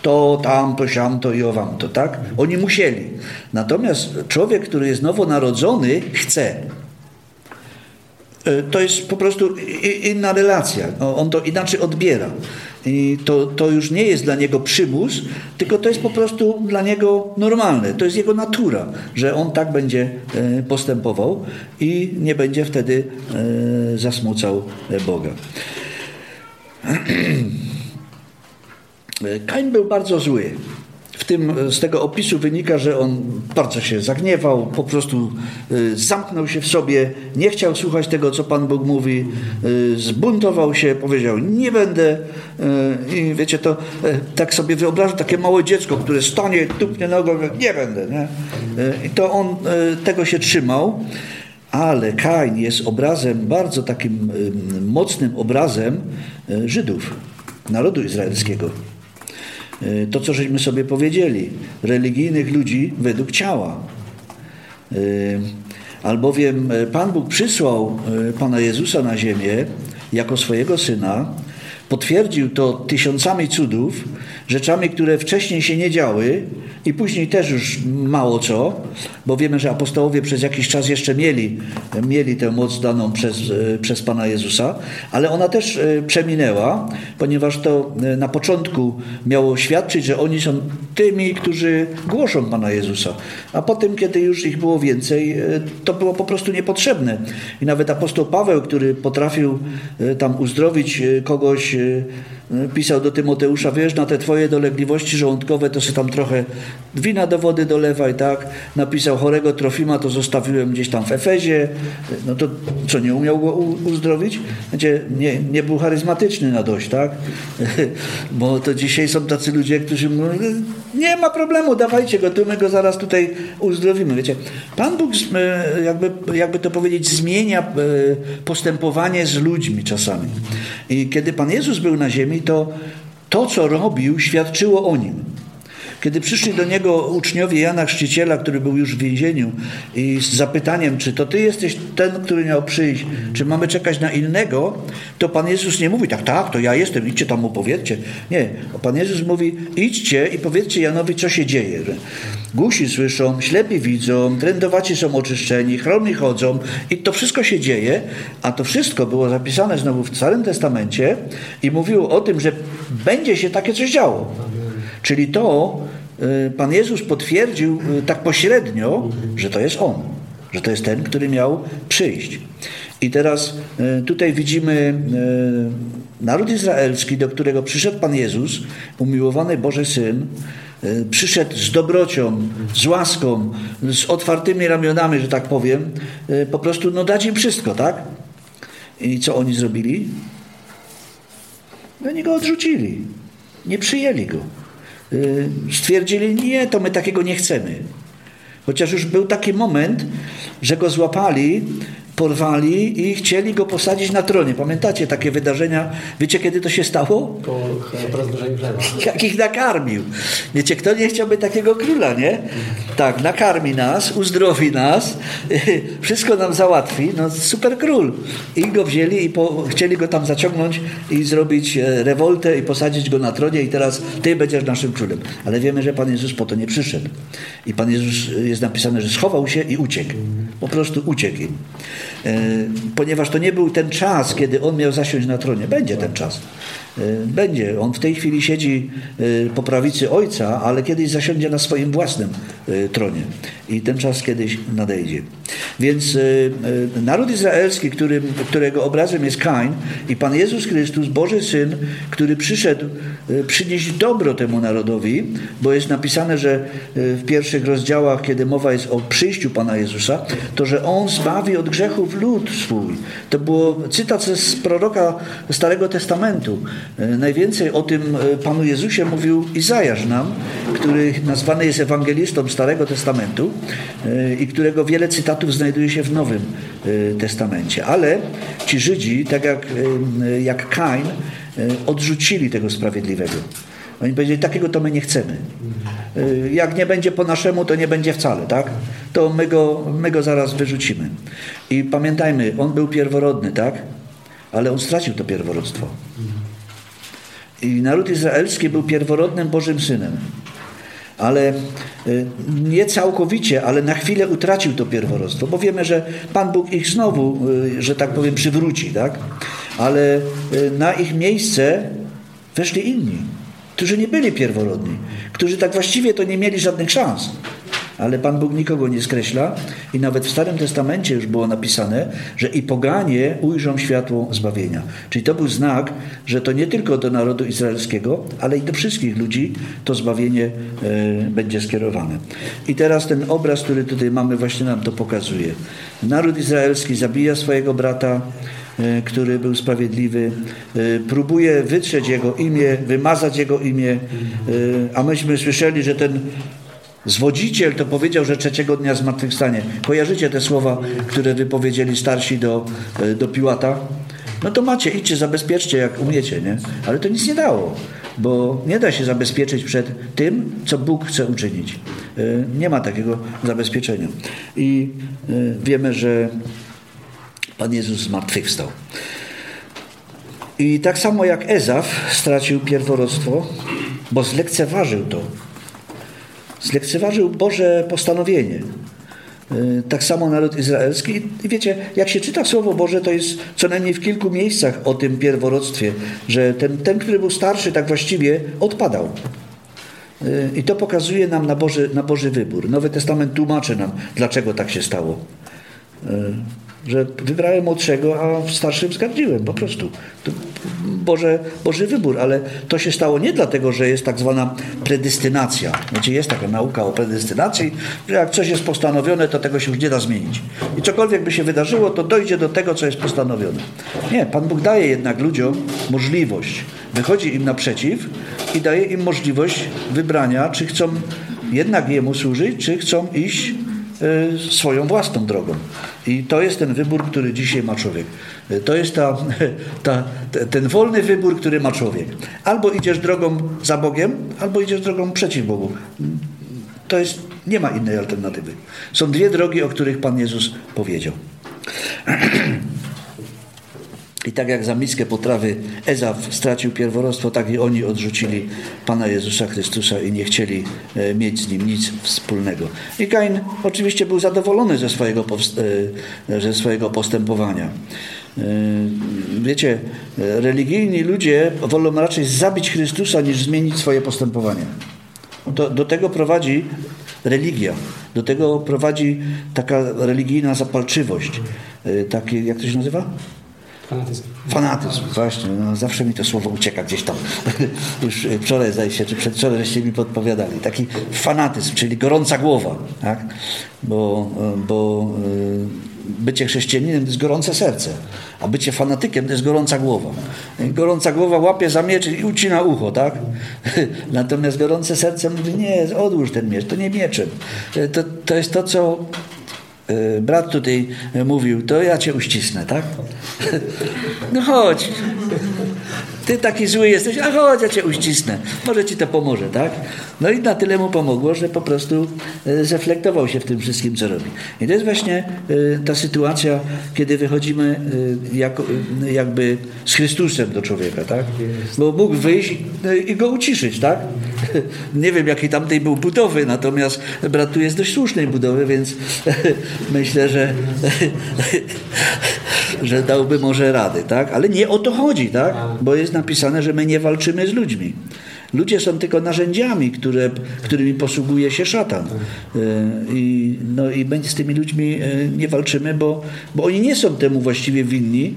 to, tamto, siamto i owamto, tak? Oni musieli. Natomiast człowiek, który jest nowonarodzony, chce. To jest po prostu inna relacja. On to inaczej odbiera. I to już nie jest dla niego przymus, tylko to jest po prostu dla niego normalne. To jest jego natura, że on tak będzie postępował i nie będzie wtedy zasmucał Boga. Kain był bardzo zły. Z tego opisu wynika, że on bardzo się zagniewał, po prostu zamknął się w sobie, nie chciał słuchać tego, co Pan Bóg mówi, zbuntował się, powiedział, nie będę. I wiecie, to tak sobie wyobrażam takie małe dziecko, które stanie, tupnie nogą, nie będę. Nie? I to on tego się trzymał, ale Kain jest obrazem, bardzo takim mocnym obrazem Żydów, narodu izraelskiego. To, co żeśmy sobie powiedzieli, religijnych ludzi według ciała. Albowiem Pan Bóg przysłał Pana Jezusa na ziemię jako swojego Syna, potwierdził to tysiącami cudów, rzeczami, które wcześniej się nie działy i później też już mało co, bo wiemy, że apostołowie przez jakiś czas jeszcze mieli tę moc daną przez Pana Jezusa, ale ona też przeminęła, ponieważ to na początku miało świadczyć, że oni są tymi, którzy głoszą Pana Jezusa, a potem, kiedy już ich było więcej, to było po prostu niepotrzebne. I nawet apostoł Paweł, który potrafił tam uzdrowić kogoś, pisał do Tymoteusza, wiesz, na te twoje dolegliwości żołądkowe to się tam trochę wina do wody dolewaj, tak? Napisał, chorego Trofima to zostawiłem gdzieś tam w Efezie. To co, nie umiał go uzdrowić? Znaczy, nie był charyzmatyczny na dość, tak? Bo to dzisiaj są tacy ludzie, którzy mówią, nie ma problemu, dawajcie go, tu my go zaraz tutaj uzdrowimy. Wiecie, Pan Bóg jakby to powiedzieć, zmienia postępowanie z ludźmi czasami. I kiedy Pan Jezus był na ziemi, to, co robił, świadczyło o nim. Kiedy przyszli do niego uczniowie Jana Chrzciciela, który był już w więzieniu, i z zapytaniem, czy to ty jesteś ten, który miał przyjść, czy mamy czekać na innego, to Pan Jezus nie mówi, tak, to ja jestem, idźcie tam, opowiedzcie. Nie, Pan Jezus mówi, idźcie i powiedzcie Janowi, co się dzieje. Głusi słyszą, ślepi widzą, trędowaci są oczyszczeni, chromi chodzą i to wszystko się dzieje, a to wszystko było zapisane znowu w Starym Testamencie i mówiło o tym, że będzie się takie coś działo. Czyli to Pan Jezus potwierdził tak pośrednio, że to jest On, że to jest ten, który miał przyjść. I teraz tutaj widzimy naród izraelski, do którego przyszedł Pan Jezus, umiłowany Boży Syn, przyszedł z dobrocią, z łaską, z otwartymi ramionami, że tak powiem, po prostu dać im wszystko, tak? I co oni zrobili? Oni go odrzucili, nie przyjęli go. Stwierdzili, nie, to my takiego nie chcemy. Chociaż już był taki moment, że go złapali, porwali i chcieli go posadzić na tronie. Pamiętacie takie wydarzenia? Wiecie, kiedy to się stało? Po rozbrzeniu chleba. Jak ich nakarmił. Wiecie, kto nie chciałby takiego króla, nie? Tak, nakarmi nas, uzdrowi nas, wszystko nam załatwi. Super król. I go wzięli i chcieli go tam zaciągnąć i zrobić rewoltę i posadzić go na tronie i teraz ty będziesz naszym królem. Ale wiemy, że Pan Jezus po to nie przyszedł. I Pan Jezus, jest napisane, że schował się i uciekł. Po prostu uciekł im. ponieważ to nie był ten czas, kiedy on miał zasiąść na tronie. Będzie ten czas. Będzie. On w tej chwili siedzi po prawicy Ojca, ale kiedyś zasiądzie na swoim własnym tronie. I ten czas kiedyś nadejdzie. Więc naród izraelski, którego obrazem jest Kain, i Pan Jezus Chrystus, Boży Syn, który przyszedł przynieść dobro temu narodowi, bo jest napisane, że w pierwszych rozdziałach, kiedy mowa jest o przyjściu Pana Jezusa, to że On zbawi od grzechów lud swój. To było cytat z proroka Starego Testamentu. Najwięcej o tym Panu Jezusie mówił Izajasz nam, który nazwany jest ewangelistą Starego Testamentu i którego wiele cytatów znajduje się w Nowym Testamencie. Ale ci Żydzi, tak jak Kain, odrzucili tego sprawiedliwego. Oni powiedzieli, takiego to my nie chcemy. Jak nie będzie po naszemu, to nie będzie wcale, tak? To my go zaraz wyrzucimy. I pamiętajmy, on był pierworodny, tak? Ale on stracił to pierworodstwo. I naród izraelski był pierworodnym Bożym Synem. Ale nie całkowicie, ale na chwilę utracił to pierworodstwo, bo wiemy, że Pan Bóg ich znowu, że tak powiem, przywróci, tak? Ale na ich miejsce weszli inni, którzy nie byli pierworodni, którzy tak właściwie to nie mieli żadnych szans. Ale Pan Bóg nikogo nie skreśla i nawet w Starym Testamencie już było napisane, że i poganie ujrzą światło zbawienia. Czyli to był znak, że to nie tylko do narodu izraelskiego, ale i do wszystkich ludzi to zbawienie będzie skierowane. I teraz ten obraz, który tutaj mamy, właśnie nam to pokazuje. Naród izraelski zabija swojego brata, który był sprawiedliwy, próbuje wytrzeć jego imię, wymazać jego imię, a myśmy słyszeli, że ten zwodziciel to powiedział, że trzeciego dnia zmartwychwstanie. Kojarzycie te słowa, które wypowiedzieli starsi do Piłata? No to macie, idźcie, zabezpieczcie jak umiecie, nie? Ale to nic nie dało, bo nie da się zabezpieczyć przed tym, co Bóg chce uczynić. Nie ma takiego zabezpieczenia. I wiemy, że Pan Jezus zmartwychwstał. I tak samo jak Ezaw stracił pierworodstwo, bo zlekceważył to. Zlekceważył Boże postanowienie. Tak samo naród izraelski. I wiecie, jak się czyta Słowo Boże, to jest co najmniej w kilku miejscach o tym pierworodstwie, że ten który był starszy, tak właściwie odpadał. I to pokazuje nam na Boży wybór. Nowy Testament tłumaczy nam, dlaczego tak się stało. Że wybrałem młodszego, a w starszym zgardziłem po prostu. To Boży wybór, ale to się stało nie dlatego, że jest tak zwana predestynacja. Znaczy jest taka nauka o predestynacji, że jak coś jest postanowione, to tego się już nie da zmienić. I cokolwiek by się wydarzyło, to dojdzie do tego, co jest postanowione. Nie, Pan Bóg daje jednak ludziom możliwość. Wychodzi im naprzeciw i daje im możliwość wybrania, czy chcą jednak Jemu służyć, czy chcą iść swoją własną drogą. I to jest ten wybór, który dzisiaj ma człowiek. To jest ten wolny wybór, który ma człowiek. Albo idziesz drogą za Bogiem, albo idziesz drogą przeciw Bogu. To jest, nie ma innej alternatywy. Są dwie drogi, o których Pan Jezus powiedział. I tak jak za miskę potrawy Ezaw stracił pierworodstwo, tak i oni odrzucili Pana Jezusa Chrystusa i nie chcieli mieć z Nim nic wspólnego. I Kain oczywiście był zadowolony ze swojego postępowania. Wiecie, religijni ludzie wolą raczej zabić Chrystusa, niż zmienić swoje postępowanie. Do tego prowadzi religia. Do tego prowadzi taka religijna zapalczywość. Taki, jak to się nazywa? Fanatyzm. Właśnie. No, zawsze mi to słowo ucieka gdzieś tam. Już wczoraj zajście, czy przedwczoraj żeście mi podpowiadali. Taki fanatyzm, czyli gorąca głowa. Tak? Bo bycie chrześcijaninem to jest gorące serce, a bycie fanatykiem to jest gorąca głowa. Gorąca głowa łapie za miecz i ucina ucho, tak? Natomiast gorące serce mówi, nie, odłóż ten miecz, to nie mieczem. To jest to, co brat tutaj mówił, to ja cię uścisnę, tak? No chodź. ty taki zły jesteś, a chodź, ja cię uścisnę, może ci to pomoże, tak? No i na tyle mu pomogło, że po prostu zreflektował się w tym wszystkim, co robi. I to jest właśnie ta sytuacja, kiedy wychodzimy jakby z Chrystusem do człowieka, tak? Bo mógł wyjść i go uciszyć, tak? Nie wiem, jakiej tamtej był budowy, natomiast brat tu jest dość słusznej budowy, więc myślę, że dałby może rady, tak? Ale nie o to chodzi, tak? Bo jest napisane, że my nie walczymy z ludźmi. Ludzie są tylko narzędziami, którymi posługuje się szatan. I z tymi ludźmi nie walczymy, bo oni nie są temu właściwie winni.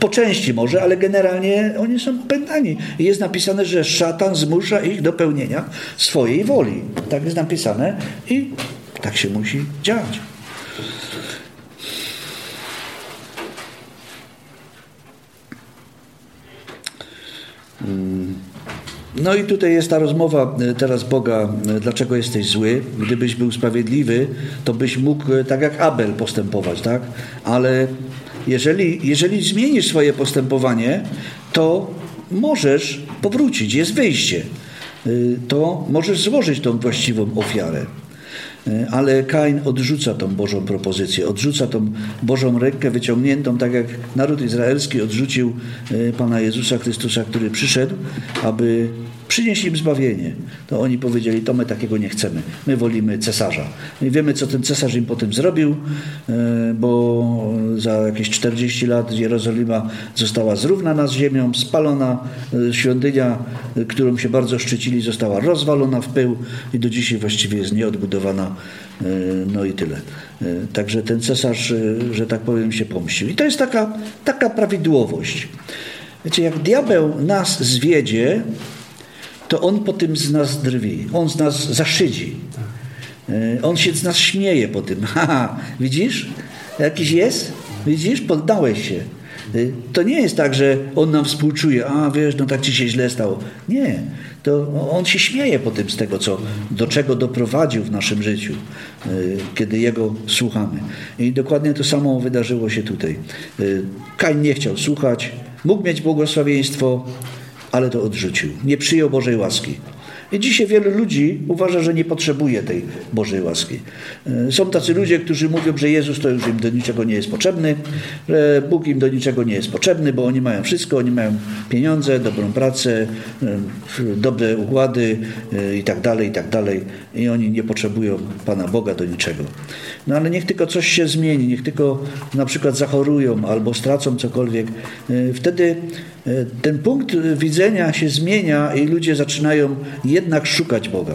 Po części może, ale generalnie oni są pętani. I jest napisane, że szatan zmusza ich do pełnienia swojej woli. Tak jest napisane i tak się musi dziać. No i tutaj jest ta rozmowa teraz Boga, dlaczego jesteś zły? Gdybyś był sprawiedliwy, to byś mógł tak jak Abel postępować, tak? Ale jeżeli zmienisz swoje postępowanie, to możesz powrócić, jest wyjście. To możesz złożyć tą właściwą ofiarę. Ale Kain odrzuca tą Bożą propozycję, odrzuca tą Bożą rękę wyciągniętą, tak jak naród izraelski odrzucił Pana Jezusa Chrystusa, który przyszedł, aby przynieść im zbawienie. To oni powiedzieli, to my takiego nie chcemy, my wolimy cesarza. I wiemy, co ten cesarz im potem zrobił, bo za jakieś 40 lat Jerozolima została zrównana z ziemią, spalona, świątynia, którą się bardzo szczycili, została rozwalona w pył i do dzisiaj właściwie jest nieodbudowana. No i tyle. Także ten cesarz, że tak powiem, się pomścił. I to jest taka prawidłowość. Wiecie, jak diabeł nas zwiedzie, to on potem z nas drwi. On z nas zaszydzi. On się z nas śmieje po tym. Haha, widzisz? Jakiś jest? Widzisz? Poddałeś się. To nie jest tak, że on nam współczuje. A wiesz, no tak ci się źle stało. Nie. To on się śmieje po tym z tego, do czego doprowadził w naszym życiu, kiedy jego słuchamy. I dokładnie to samo wydarzyło się tutaj. Kain nie chciał słuchać. Mógł mieć błogosławieństwo, ale to odrzucił. Nie przyjął Bożej łaski. I dzisiaj wielu ludzi uważa, że nie potrzebuje tej Bożej łaski. Są tacy ludzie, którzy mówią, że Jezus to już im do niczego nie jest potrzebny, że Bóg im do niczego nie jest potrzebny, bo oni mają wszystko, oni mają pieniądze, dobrą pracę, dobre układy i tak dalej. I oni nie potrzebują Pana Boga do niczego. No ale niech tylko coś się zmieni, niech tylko na przykład zachorują albo stracą cokolwiek. Wtedy ten punkt widzenia się zmienia i ludzie zaczynają jednak szukać Boga.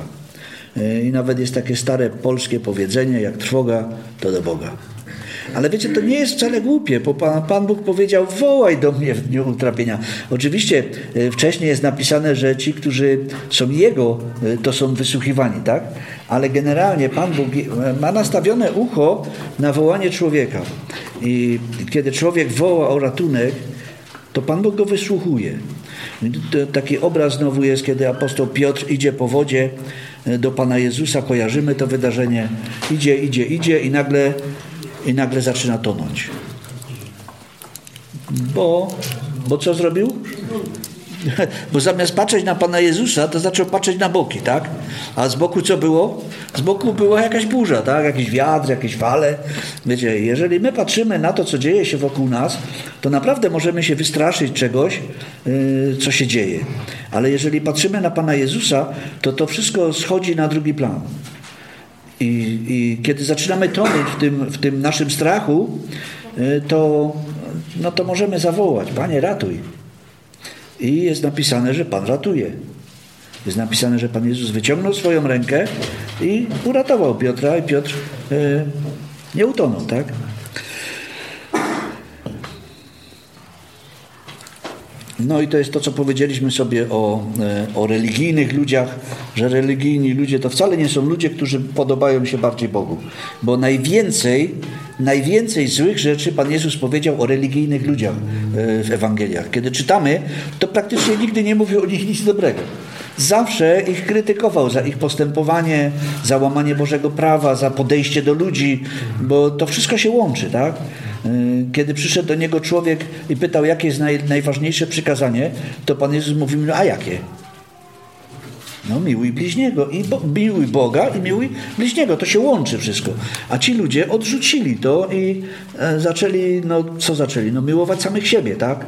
I nawet jest takie stare polskie powiedzenie, jak trwoga, to do Boga. Ale wiecie, to nie jest wcale głupie, bo Pan Bóg powiedział, wołaj do mnie w dniu utrapienia. Oczywiście wcześniej jest napisane, że ci, którzy są Jego, to są wysłuchiwani, tak? Ale generalnie Pan Bóg ma nastawione ucho na wołanie człowieka. I kiedy człowiek woła o ratunek, to Pan Bóg go wysłuchuje. Taki obraz znowu jest, kiedy apostoł Piotr idzie po wodzie do Pana Jezusa, kojarzymy to wydarzenie, idzie i nagle zaczyna tonąć. Bo co zrobił? Bo zamiast patrzeć na Pana Jezusa, to zaczął patrzeć na boki, tak? A z boku co było? Z boku była jakaś burza, tak? Jakiś wiatr, jakieś fale. Wiecie, jeżeli my patrzymy na to, co dzieje się wokół nas, to naprawdę możemy się wystraszyć czegoś, co się dzieje. Ale jeżeli patrzymy na Pana Jezusa, to wszystko schodzi na drugi plan. I kiedy zaczynamy tonąć w tym naszym strachu, to możemy zawołać, Panie, ratuj. I jest napisane, że Pan ratuje. Jest napisane, że Pan Jezus wyciągnął swoją rękę i uratował Piotra i Piotr nie utonął, tak? No i to jest to, co powiedzieliśmy sobie o religijnych ludziach, że religijni ludzie to wcale nie są ludzie, którzy podobają się bardziej Bogu. Bo najwięcej złych rzeczy Pan Jezus powiedział o religijnych ludziach w Ewangeliach. Kiedy czytamy, to praktycznie nigdy nie mówił o nich nic dobrego. Zawsze ich krytykował za ich postępowanie, za łamanie Bożego prawa, za podejście do ludzi, bo to wszystko się łączy, tak? Kiedy przyszedł do niego człowiek i pytał, jakie jest najważniejsze przykazanie, to Pan Jezus mówił, no a jakie? No miłuj bliźniego, miłuj Boga i miłuj bliźniego, to się łączy wszystko. A ci ludzie odrzucili to i zaczęli, co zaczęli? Miłować samych siebie, tak?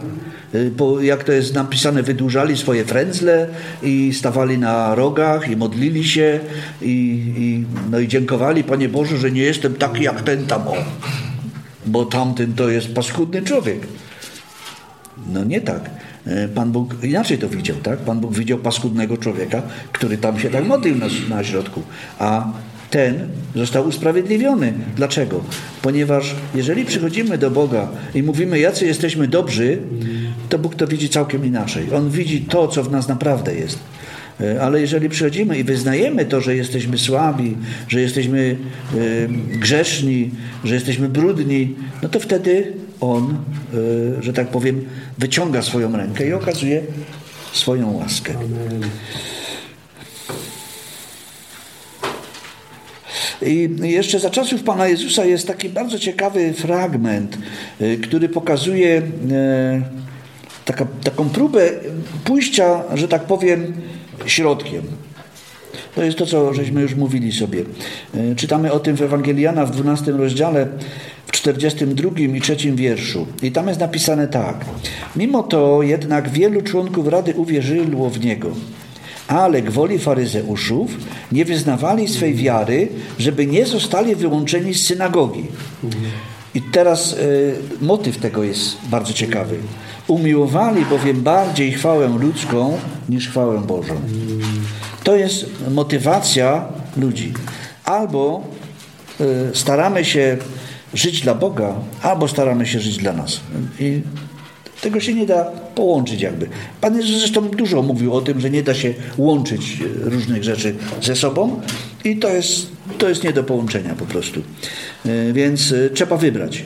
Bo jak to jest napisane, wydłużali swoje frędzle i stawali na rogach i modlili się i dziękowali, Panie Boże, że nie jestem taki jak ten tam, bo tamten to jest paskudny człowiek. No nie tak. Pan Bóg inaczej to widział, tak? Pan Bóg widział paskudnego człowieka, który tam się tak modlił na środku, a ten został usprawiedliwiony. Dlaczego? Ponieważ jeżeli przychodzimy do Boga i mówimy, jacy jesteśmy dobrzy, to Bóg to widzi całkiem inaczej. On widzi to, co w nas naprawdę jest. Ale jeżeli przychodzimy i wyznajemy to, że jesteśmy słabi, że jesteśmy grzeszni, że jesteśmy brudni, no to wtedy On, że tak powiem, wyciąga swoją rękę i okazuje swoją łaskę. I jeszcze za czasów Pana Jezusa jest taki bardzo ciekawy fragment, który pokazuje taką próbę pójścia, że tak powiem, środkiem. To jest to, co żeśmy już mówili sobie. Czytamy o tym w Ewangelii Jana w 12 rozdziale, w 42 i 3 wierszu. I tam jest napisane tak. Mimo to jednak wielu członków Rady uwierzyło w Niego, ale gwoli faryzeuszów nie wyznawali swej wiary, żeby nie zostali wyłączeni z synagogi. I teraz motyw tego jest bardzo ciekawy. Umiłowali bowiem bardziej chwałę ludzką niż chwałę Bożą. To jest motywacja ludzi. Albo staramy się żyć dla Boga, albo staramy się żyć dla nas. I tego się nie da połączyć jakby. Pan Jezus zresztą dużo mówił o tym, że nie da się łączyć różnych rzeczy ze sobą i to jest nie do połączenia po prostu. Więc trzeba wybrać.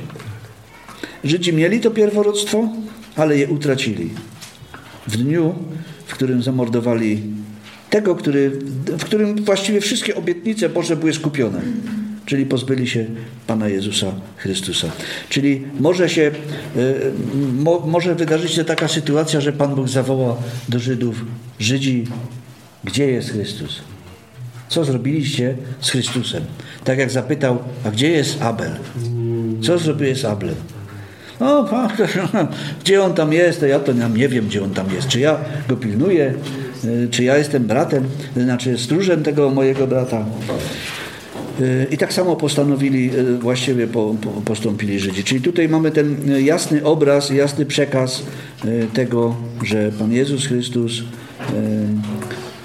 Żydzi mieli to pierworództwo, ale je utracili. W dniu, w którym zamordowali tego, w którym właściwie wszystkie obietnice Boże były skupione. Czyli pozbyli się Pana Jezusa Chrystusa. Czyli może wydarzyć się taka sytuacja, że Pan Bóg zawoła do Żydów: Żydzi, gdzie jest Chrystus? Co zrobiliście z Chrystusem? Tak jak zapytał, a gdzie jest Abel? Co zrobiłeś z Abelem? Gdzie on tam jest? Ja to nie wiem, gdzie on tam jest. Czy ja go pilnuję? Czy ja jestem bratem? Znaczy stróżem tego mojego brata? I tak samo postąpili Żydzi. Czyli tutaj mamy ten jasny obraz, jasny przekaz tego, że Pan Jezus Chrystus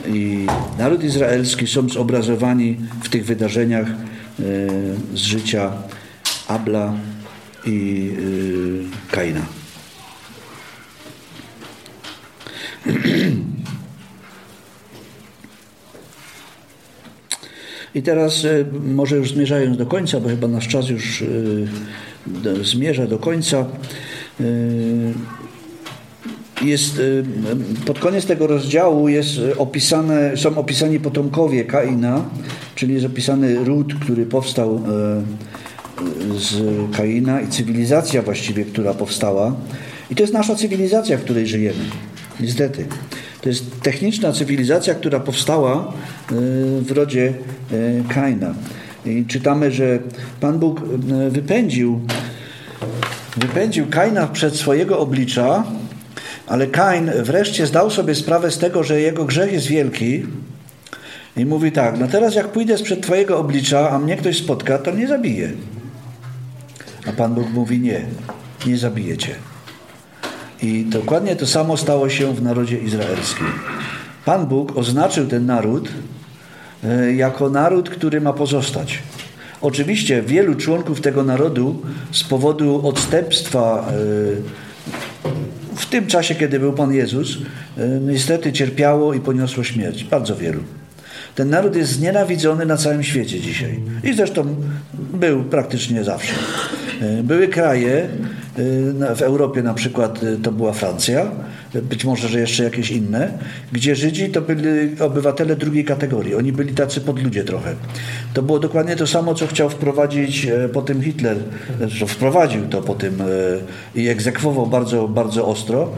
i naród izraelski są zobrazowani w tych wydarzeniach z życia Abla i Kaina. I teraz może już zmierzając do końca, bo chyba nasz czas już zmierza do końca. Pod koniec tego rozdziału są opisani potomkowie Kaina, czyli jest opisany ród, który powstał z Kaina i cywilizacja właściwie, która powstała. I to jest nasza cywilizacja, w której żyjemy. Niestety. To jest techniczna cywilizacja, która powstała w rodzie Kaina. I czytamy, że Pan Bóg wypędził Kaina przed swojego oblicza, ale Kain wreszcie zdał sobie sprawę z tego, że jego grzech jest wielki i mówi tak: no teraz jak pójdę sprzed Twojego oblicza, a mnie ktoś spotka, to mnie zabije. A Pan Bóg mówi: nie zabiję Cię. I dokładnie to samo stało się w narodzie izraelskim. Pan Bóg oznaczył ten naród jako naród, który ma pozostać. Oczywiście wielu członków tego narodu z powodu odstępstwa w tym czasie, kiedy był Pan Jezus, niestety cierpiało i poniosło śmierć. Bardzo wielu. Ten naród jest znienawidzony na całym świecie dzisiaj. I zresztą był praktycznie zawsze. Były kraje, w Europie na przykład to była Francja, być może, że jeszcze jakieś inne, gdzie Żydzi to byli obywatele drugiej kategorii. Oni byli tacy podludzie trochę. To było dokładnie to samo, co chciał wprowadzić potem Hitler. Zresztą wprowadził to potem i egzekwował bardzo, bardzo ostro.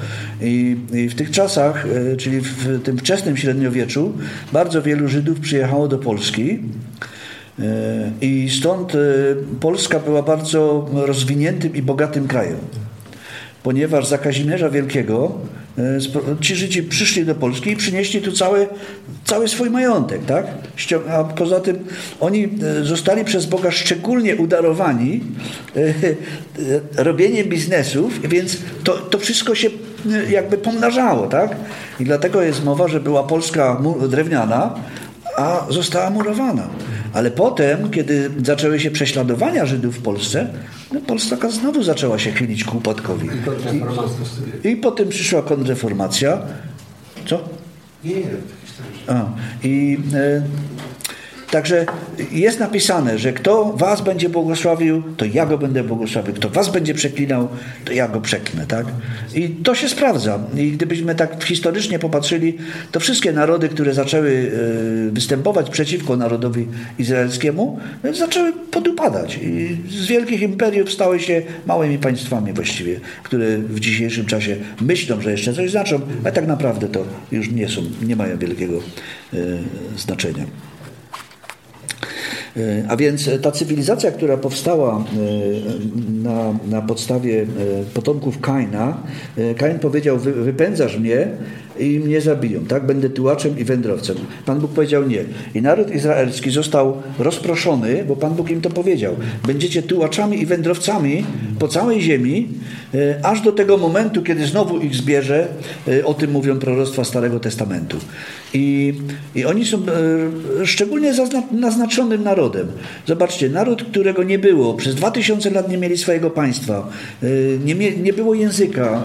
I w tych czasach, czyli w tym wczesnym średniowieczu, bardzo wielu Żydów przyjechało do Polski. I stąd Polska była bardzo rozwiniętym i bogatym krajem, ponieważ za Kazimierza Wielkiego ci Żydzi przyszli do Polski i przynieśli tu cały swój majątek, tak? A poza tym oni zostali przez Boga szczególnie udarowani robieniem biznesów, więc to wszystko się jakby pomnażało, tak? I dlatego jest mowa, że była Polska drewniana, a została murowana. Ale potem, kiedy zaczęły się prześladowania Żydów w Polsce, Polska znowu zaczęła się chylić ku upadkowi. I potem przyszła kontrreformacja. Co? Także jest napisane, że kto was będzie błogosławił, to ja go będę błogosławił. Kto was będzie przeklinał, to ja go przeklinę, tak? I to się sprawdza. I gdybyśmy tak historycznie popatrzyli, to wszystkie narody, które zaczęły występować przeciwko narodowi izraelskiemu, zaczęły podupadać. I z wielkich imperiów stały się małymi państwami właściwie, które w dzisiejszym czasie myślą, że jeszcze coś znaczą, ale tak naprawdę to już nie mają wielkiego znaczenia. A więc ta cywilizacja, która powstała na podstawie potomków Kaina, Kain powiedział: wypędzasz mnie i mnie zabiją, tak? Będę tułaczem i wędrowcem. Pan Bóg powiedział nie. I naród izraelski został rozproszony, bo Pan Bóg im to powiedział. Będziecie tułaczami i wędrowcami po całej ziemi, aż do tego momentu, kiedy znowu ich zbierze. O tym mówią proroctwa Starego Testamentu. I oni są szczególnie naznaczonym narodem. Zobaczcie, naród, którego nie było. Przez 2000 lat nie mieli swojego państwa. Nie było języka.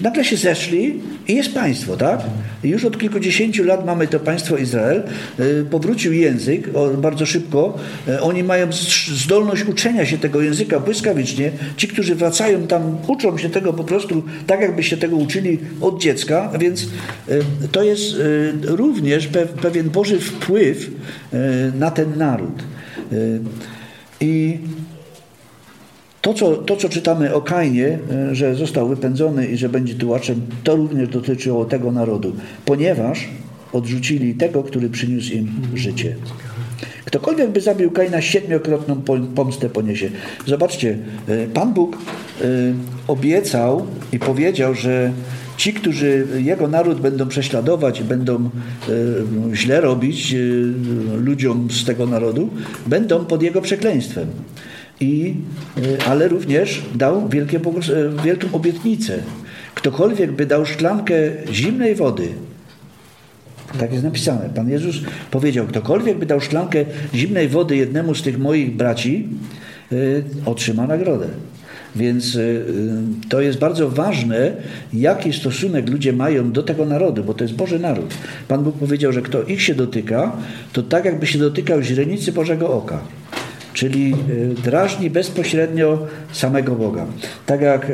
Nagle się zeszli i jest państwo, tak? Już od kilkudziesięciu lat mamy to państwo Izrael. Powrócił język bardzo szybko. Oni mają zdolność uczenia się tego języka błyskawicznie. Ci, którzy wracają tam, uczą się tego po prostu tak, jakby się tego uczyli od dziecka. Więc to jest również pewien Boży wpływ na ten naród. I to, co czytamy o Kainie, że został wypędzony i że będzie tułaczem, to również dotyczyło tego narodu, ponieważ odrzucili tego, który przyniósł im życie. Ktokolwiek by zabił Kaina, 7-krotną pomstę poniesie. Zobaczcie, Pan Bóg obiecał i powiedział, że ci, którzy jego naród będą prześladować, będą źle robić ludziom z tego narodu, będą pod jego przekleństwem. Ale również dał wielką obietnicę. Ktokolwiek by dał szklankę zimnej wody, tak jest napisane, Pan Jezus powiedział, ktokolwiek by dał szklankę zimnej wody jednemu z tych moich braci, otrzyma nagrodę. Więc to jest bardzo ważne, jaki stosunek ludzie mają do tego narodu, bo to jest Boży naród. Pan Bóg powiedział, że kto ich się dotyka, to tak jakby się dotykał źrenicy Bożego oka. Czyli drażni bezpośrednio samego Boga. Tak jak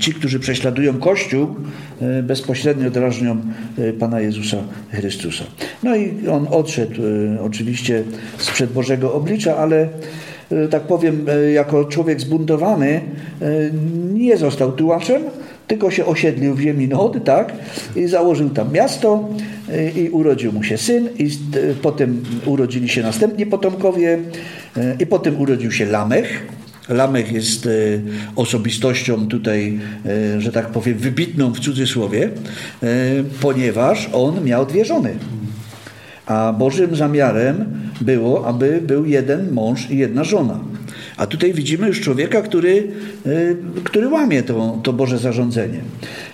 ci, którzy prześladują Kościół, bezpośrednio drażnią Pana Jezusa Chrystusa. No i on odszedł oczywiście sprzed Bożego oblicza, ale tak powiem, jako człowiek zbuntowany nie został tułaczem, tylko się osiedlił w ziemi Noe, tak? I założył tam miasto i urodził mu się syn i potem urodzili się następni potomkowie i potem urodził się Lamech. Lamech jest osobistością tutaj, że tak powiem, wybitną w cudzysłowie, ponieważ on miał dwie żony. A Bożym zamiarem było, aby był jeden mąż i jedna żona. A tutaj widzimy już człowieka, który łamie to Boże zarządzenie.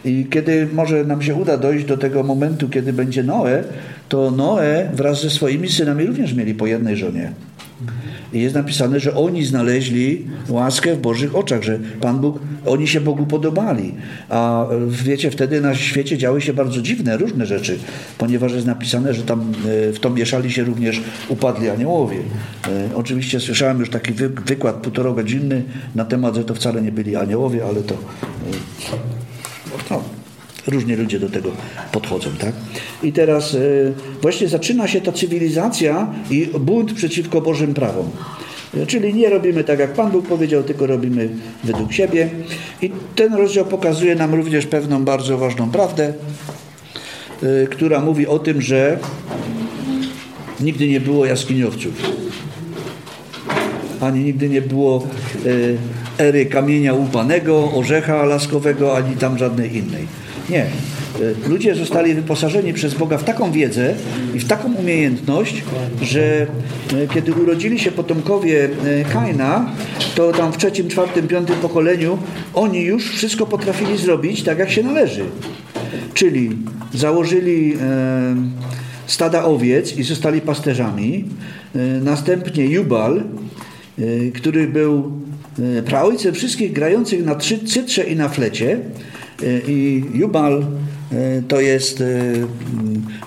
I kiedy może nam się uda dojść do tego momentu, kiedy będzie Noe, to Noe wraz ze swoimi synami również mieli po jednej żonie. I jest napisane, że oni znaleźli łaskę w Bożych oczach, że Pan Bóg, oni się Bogu podobali. A wiecie, wtedy na świecie działy się bardzo dziwne, różne rzeczy, ponieważ jest napisane, że tam w to mieszali się również upadli aniołowie. Oczywiście słyszałem już taki wykład półtoragodzinny na temat, że to wcale nie byli aniołowie, ale to No, różni ludzie do tego podchodzą, tak? I teraz właśnie zaczyna się ta cywilizacja i bunt przeciwko Bożym prawom. Czyli nie robimy tak, jak Pan Bóg powiedział, tylko robimy według siebie. I ten rozdział pokazuje nam również pewną bardzo ważną prawdę, która mówi o tym, że nigdy nie było jaskiniowców. Ani nigdy nie było ery kamienia łupanego, orzecha laskowego, ani tam żadnej innej. Nie. Ludzie zostali wyposażeni przez Boga w taką wiedzę i w taką umiejętność, że kiedy urodzili się potomkowie Kaina, to tam w 3., 4., 5. pokoleniu oni już wszystko potrafili zrobić tak, jak się należy. Czyli założyli stada owiec i zostali pasterzami. Następnie Jubal, który był praojcem wszystkich grających na cytrze i na flecie. I Jubal to jest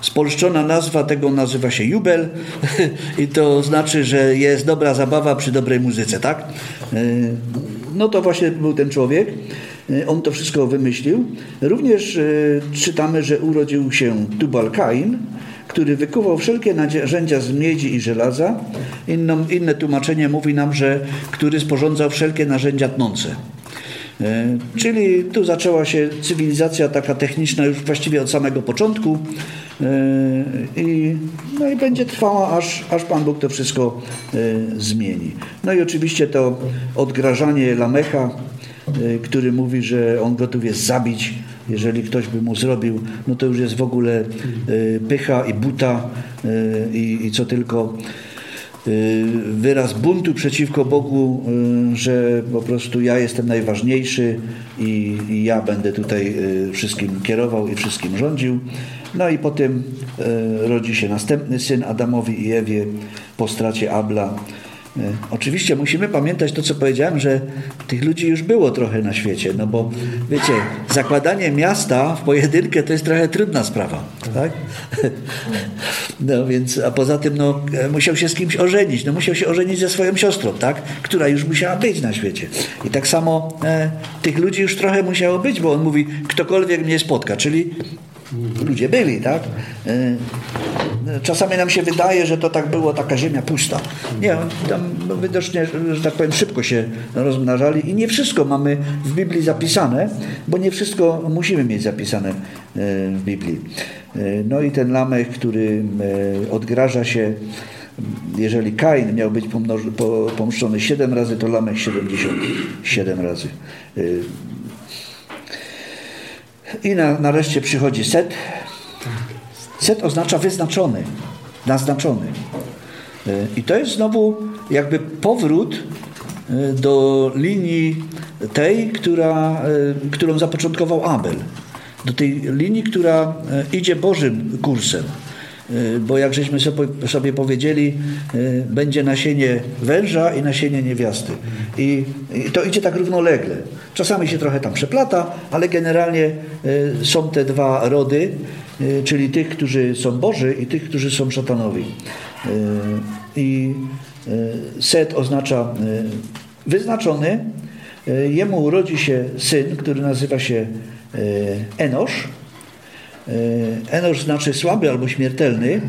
spolszczona nazwa, tego nazywa się Jubel i to znaczy, że jest dobra zabawa przy dobrej muzyce, tak? No to właśnie był ten człowiek, on to wszystko wymyślił. Również czytamy, że urodził się Tubal Kain, który wykuwał wszelkie narzędzia z miedzi i żelaza. Inne tłumaczenie mówi nam, że który sporządzał wszelkie narzędzia tnące. Czyli tu zaczęła się cywilizacja taka techniczna już właściwie od samego początku i będzie trwała, aż Pan Bóg to wszystko zmieni. No i oczywiście to odgrażanie Lamecha, który mówi, że on gotów jest zabić, jeżeli ktoś by mu zrobił, no to już jest w ogóle pycha i buta i co tylko. Wyraz buntu przeciwko Bogu, że po prostu ja jestem najważniejszy i ja będę tutaj wszystkim kierował i wszystkim rządził. No i potem rodzi się następny syn Adamowi i Ewie po stracie Abla. Oczywiście musimy pamiętać to, co powiedziałem, że tych ludzi już było trochę na świecie, no bo wiecie, zakładanie miasta w pojedynkę to jest trochę trudna sprawa, tak? No więc, a poza tym no, musiał się z kimś ożenić, no musiał się ożenić ze swoją siostrą, tak? Która już musiała być na świecie. I tak samo tych ludzi już trochę musiało być, bo on mówi, ktokolwiek mnie spotka, czyli ludzie byli, tak? Czasami nam się wydaje, że to tak było, taka ziemia pusta. Nie, tam widocznie, że tak powiem, szybko się rozmnażali i nie wszystko mamy w Biblii zapisane, bo nie wszystko musimy mieć zapisane w Biblii. No i ten Lamech, który odgraża się, jeżeli Kain miał być pomszczony 7 razy, to Lamech 77 razy. I nareszcie przychodzi Set. Set oznacza wyznaczony, naznaczony. I to jest znowu jakby powrót do linii tej, którą zapoczątkował Abel. Do tej linii, która idzie Bożym kursem. Bo jak żeśmy sobie powiedzieli, będzie nasienie węża i nasienie niewiasty. I to idzie tak równolegle. Czasami się trochę tam przeplata, ale generalnie są te dwa rody, czyli tych, którzy są Boży i tych, którzy są szatanowi. I Set oznacza wyznaczony. Jemu urodzi się syn, który nazywa się Enosz. Enosz znaczy słaby albo śmiertelny,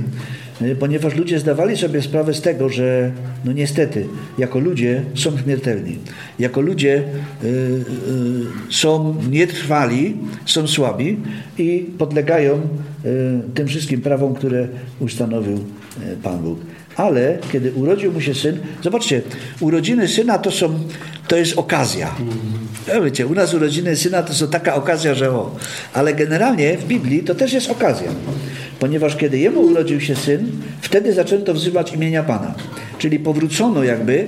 ponieważ ludzie zdawali sobie sprawę z tego, że no niestety, jako ludzie są śmiertelni. Jako ludzie są nietrwali, są słabi i podlegają tym wszystkim prawom, które ustanowił Pan Bóg. Ale kiedy urodził mu się syn, zobaczcie, urodziny syna to jest okazja. Ja wiecie, u nas urodziny syna to są taka okazja, że o. Ale generalnie w Biblii to też jest okazja. Ponieważ kiedy jemu urodził się syn, wtedy zaczęto wzywać imienia Pana. Czyli powrócono jakby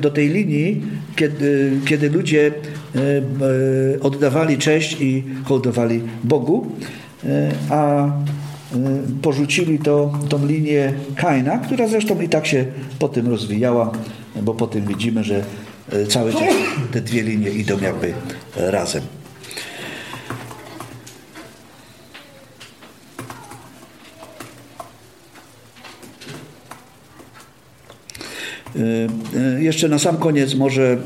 do tej linii, kiedy ludzie oddawali cześć i hołdowali Bogu, a porzucili tą linię Kaina, która zresztą i tak się potem rozwijała, bo potem widzimy, że cały czas te dwie linie idą jakby razem. Jeszcze na sam koniec może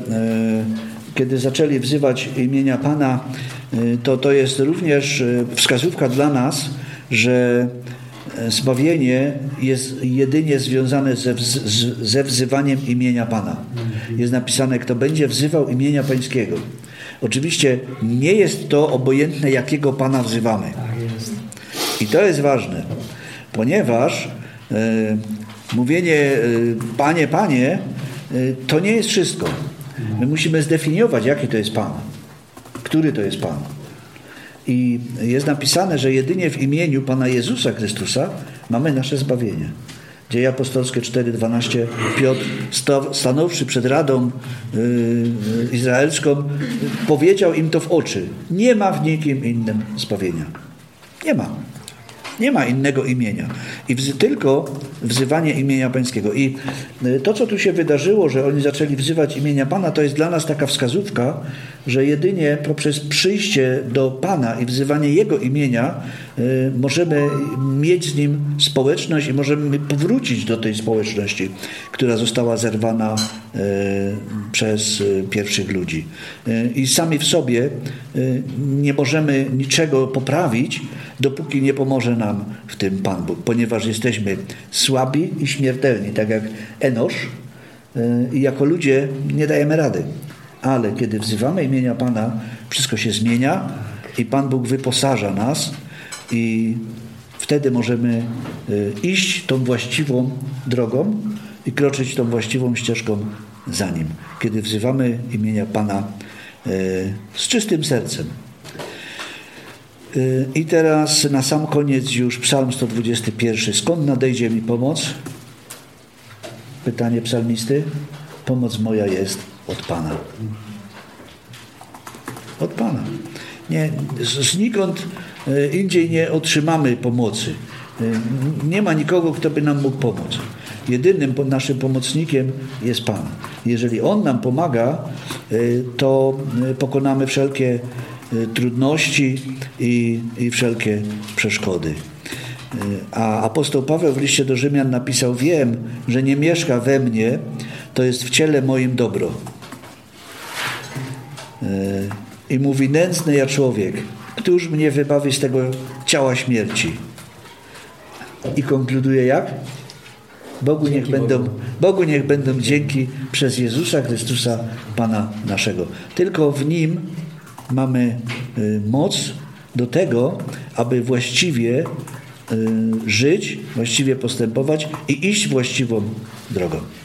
kiedy zaczęli wzywać imienia Pana, to jest również wskazówka dla nas, że zbawienie jest jedynie związane ze wzywaniem imienia Pana. Jest napisane, kto będzie wzywał imienia Pańskiego. Oczywiście nie jest to obojętne, jakiego Pana wzywamy. I to jest ważne, ponieważ mówienie Panie, Panie, to nie jest wszystko. My musimy zdefiniować, jaki to jest Pan, który to jest Pan. I jest napisane, że jedynie w imieniu Pana Jezusa Chrystusa mamy nasze zbawienie. Dzieje apostolskie 4:12. Piotr, stanąwszy przed Radą Izraelską, powiedział im to w oczy. Nie ma w nikim innym zbawienia. Nie ma. Nie ma innego imienia. I tylko wzywanie imienia Pańskiego. I to, co tu się wydarzyło, że oni zaczęli wzywać imienia Pana, to jest dla nas taka wskazówka, że jedynie poprzez przyjście do Pana i wzywanie Jego imienia możemy mieć z Nim społeczność i możemy powrócić do tej społeczności, która została zerwana przez pierwszych ludzi. I sami w sobie nie możemy niczego poprawić, dopóki nie pomoże nam w tym Pan Bóg, ponieważ jesteśmy słabi i śmiertelni, tak jak Enosz, i jako ludzie nie dajemy rady. Ale kiedy wzywamy imienia Pana, wszystko się zmienia i Pan Bóg wyposaża nas i wtedy możemy iść tą właściwą drogą i kroczyć tą właściwą ścieżką za Nim. Kiedy wzywamy imienia Pana z czystym sercem. I teraz na sam koniec już Psalm 121. Skąd nadejdzie mi pomoc? Pytanie psalmisty. Pomoc moja jest od Pana. Od Pana. Nie, znikąd indziej nie otrzymamy pomocy. Nie ma nikogo, kto by nam mógł pomóc. Jedynym naszym pomocnikiem jest Pan. Jeżeli On nam pomaga, to pokonamy wszelkie trudności i wszelkie przeszkody. A apostoł Paweł w liście do Rzymian napisał: wiem, że nie mieszka we mnie, to jest w ciele moim dobro. I mówi: nędzny ja człowiek, któż mnie wybawi z tego ciała śmierci? I konkluduje jak? Bogu niech będą dzięki przez Jezusa Chrystusa Pana naszego. Tylko w Nim mamy moc do tego, aby właściwie żyć, właściwie postępować i iść właściwą drogą.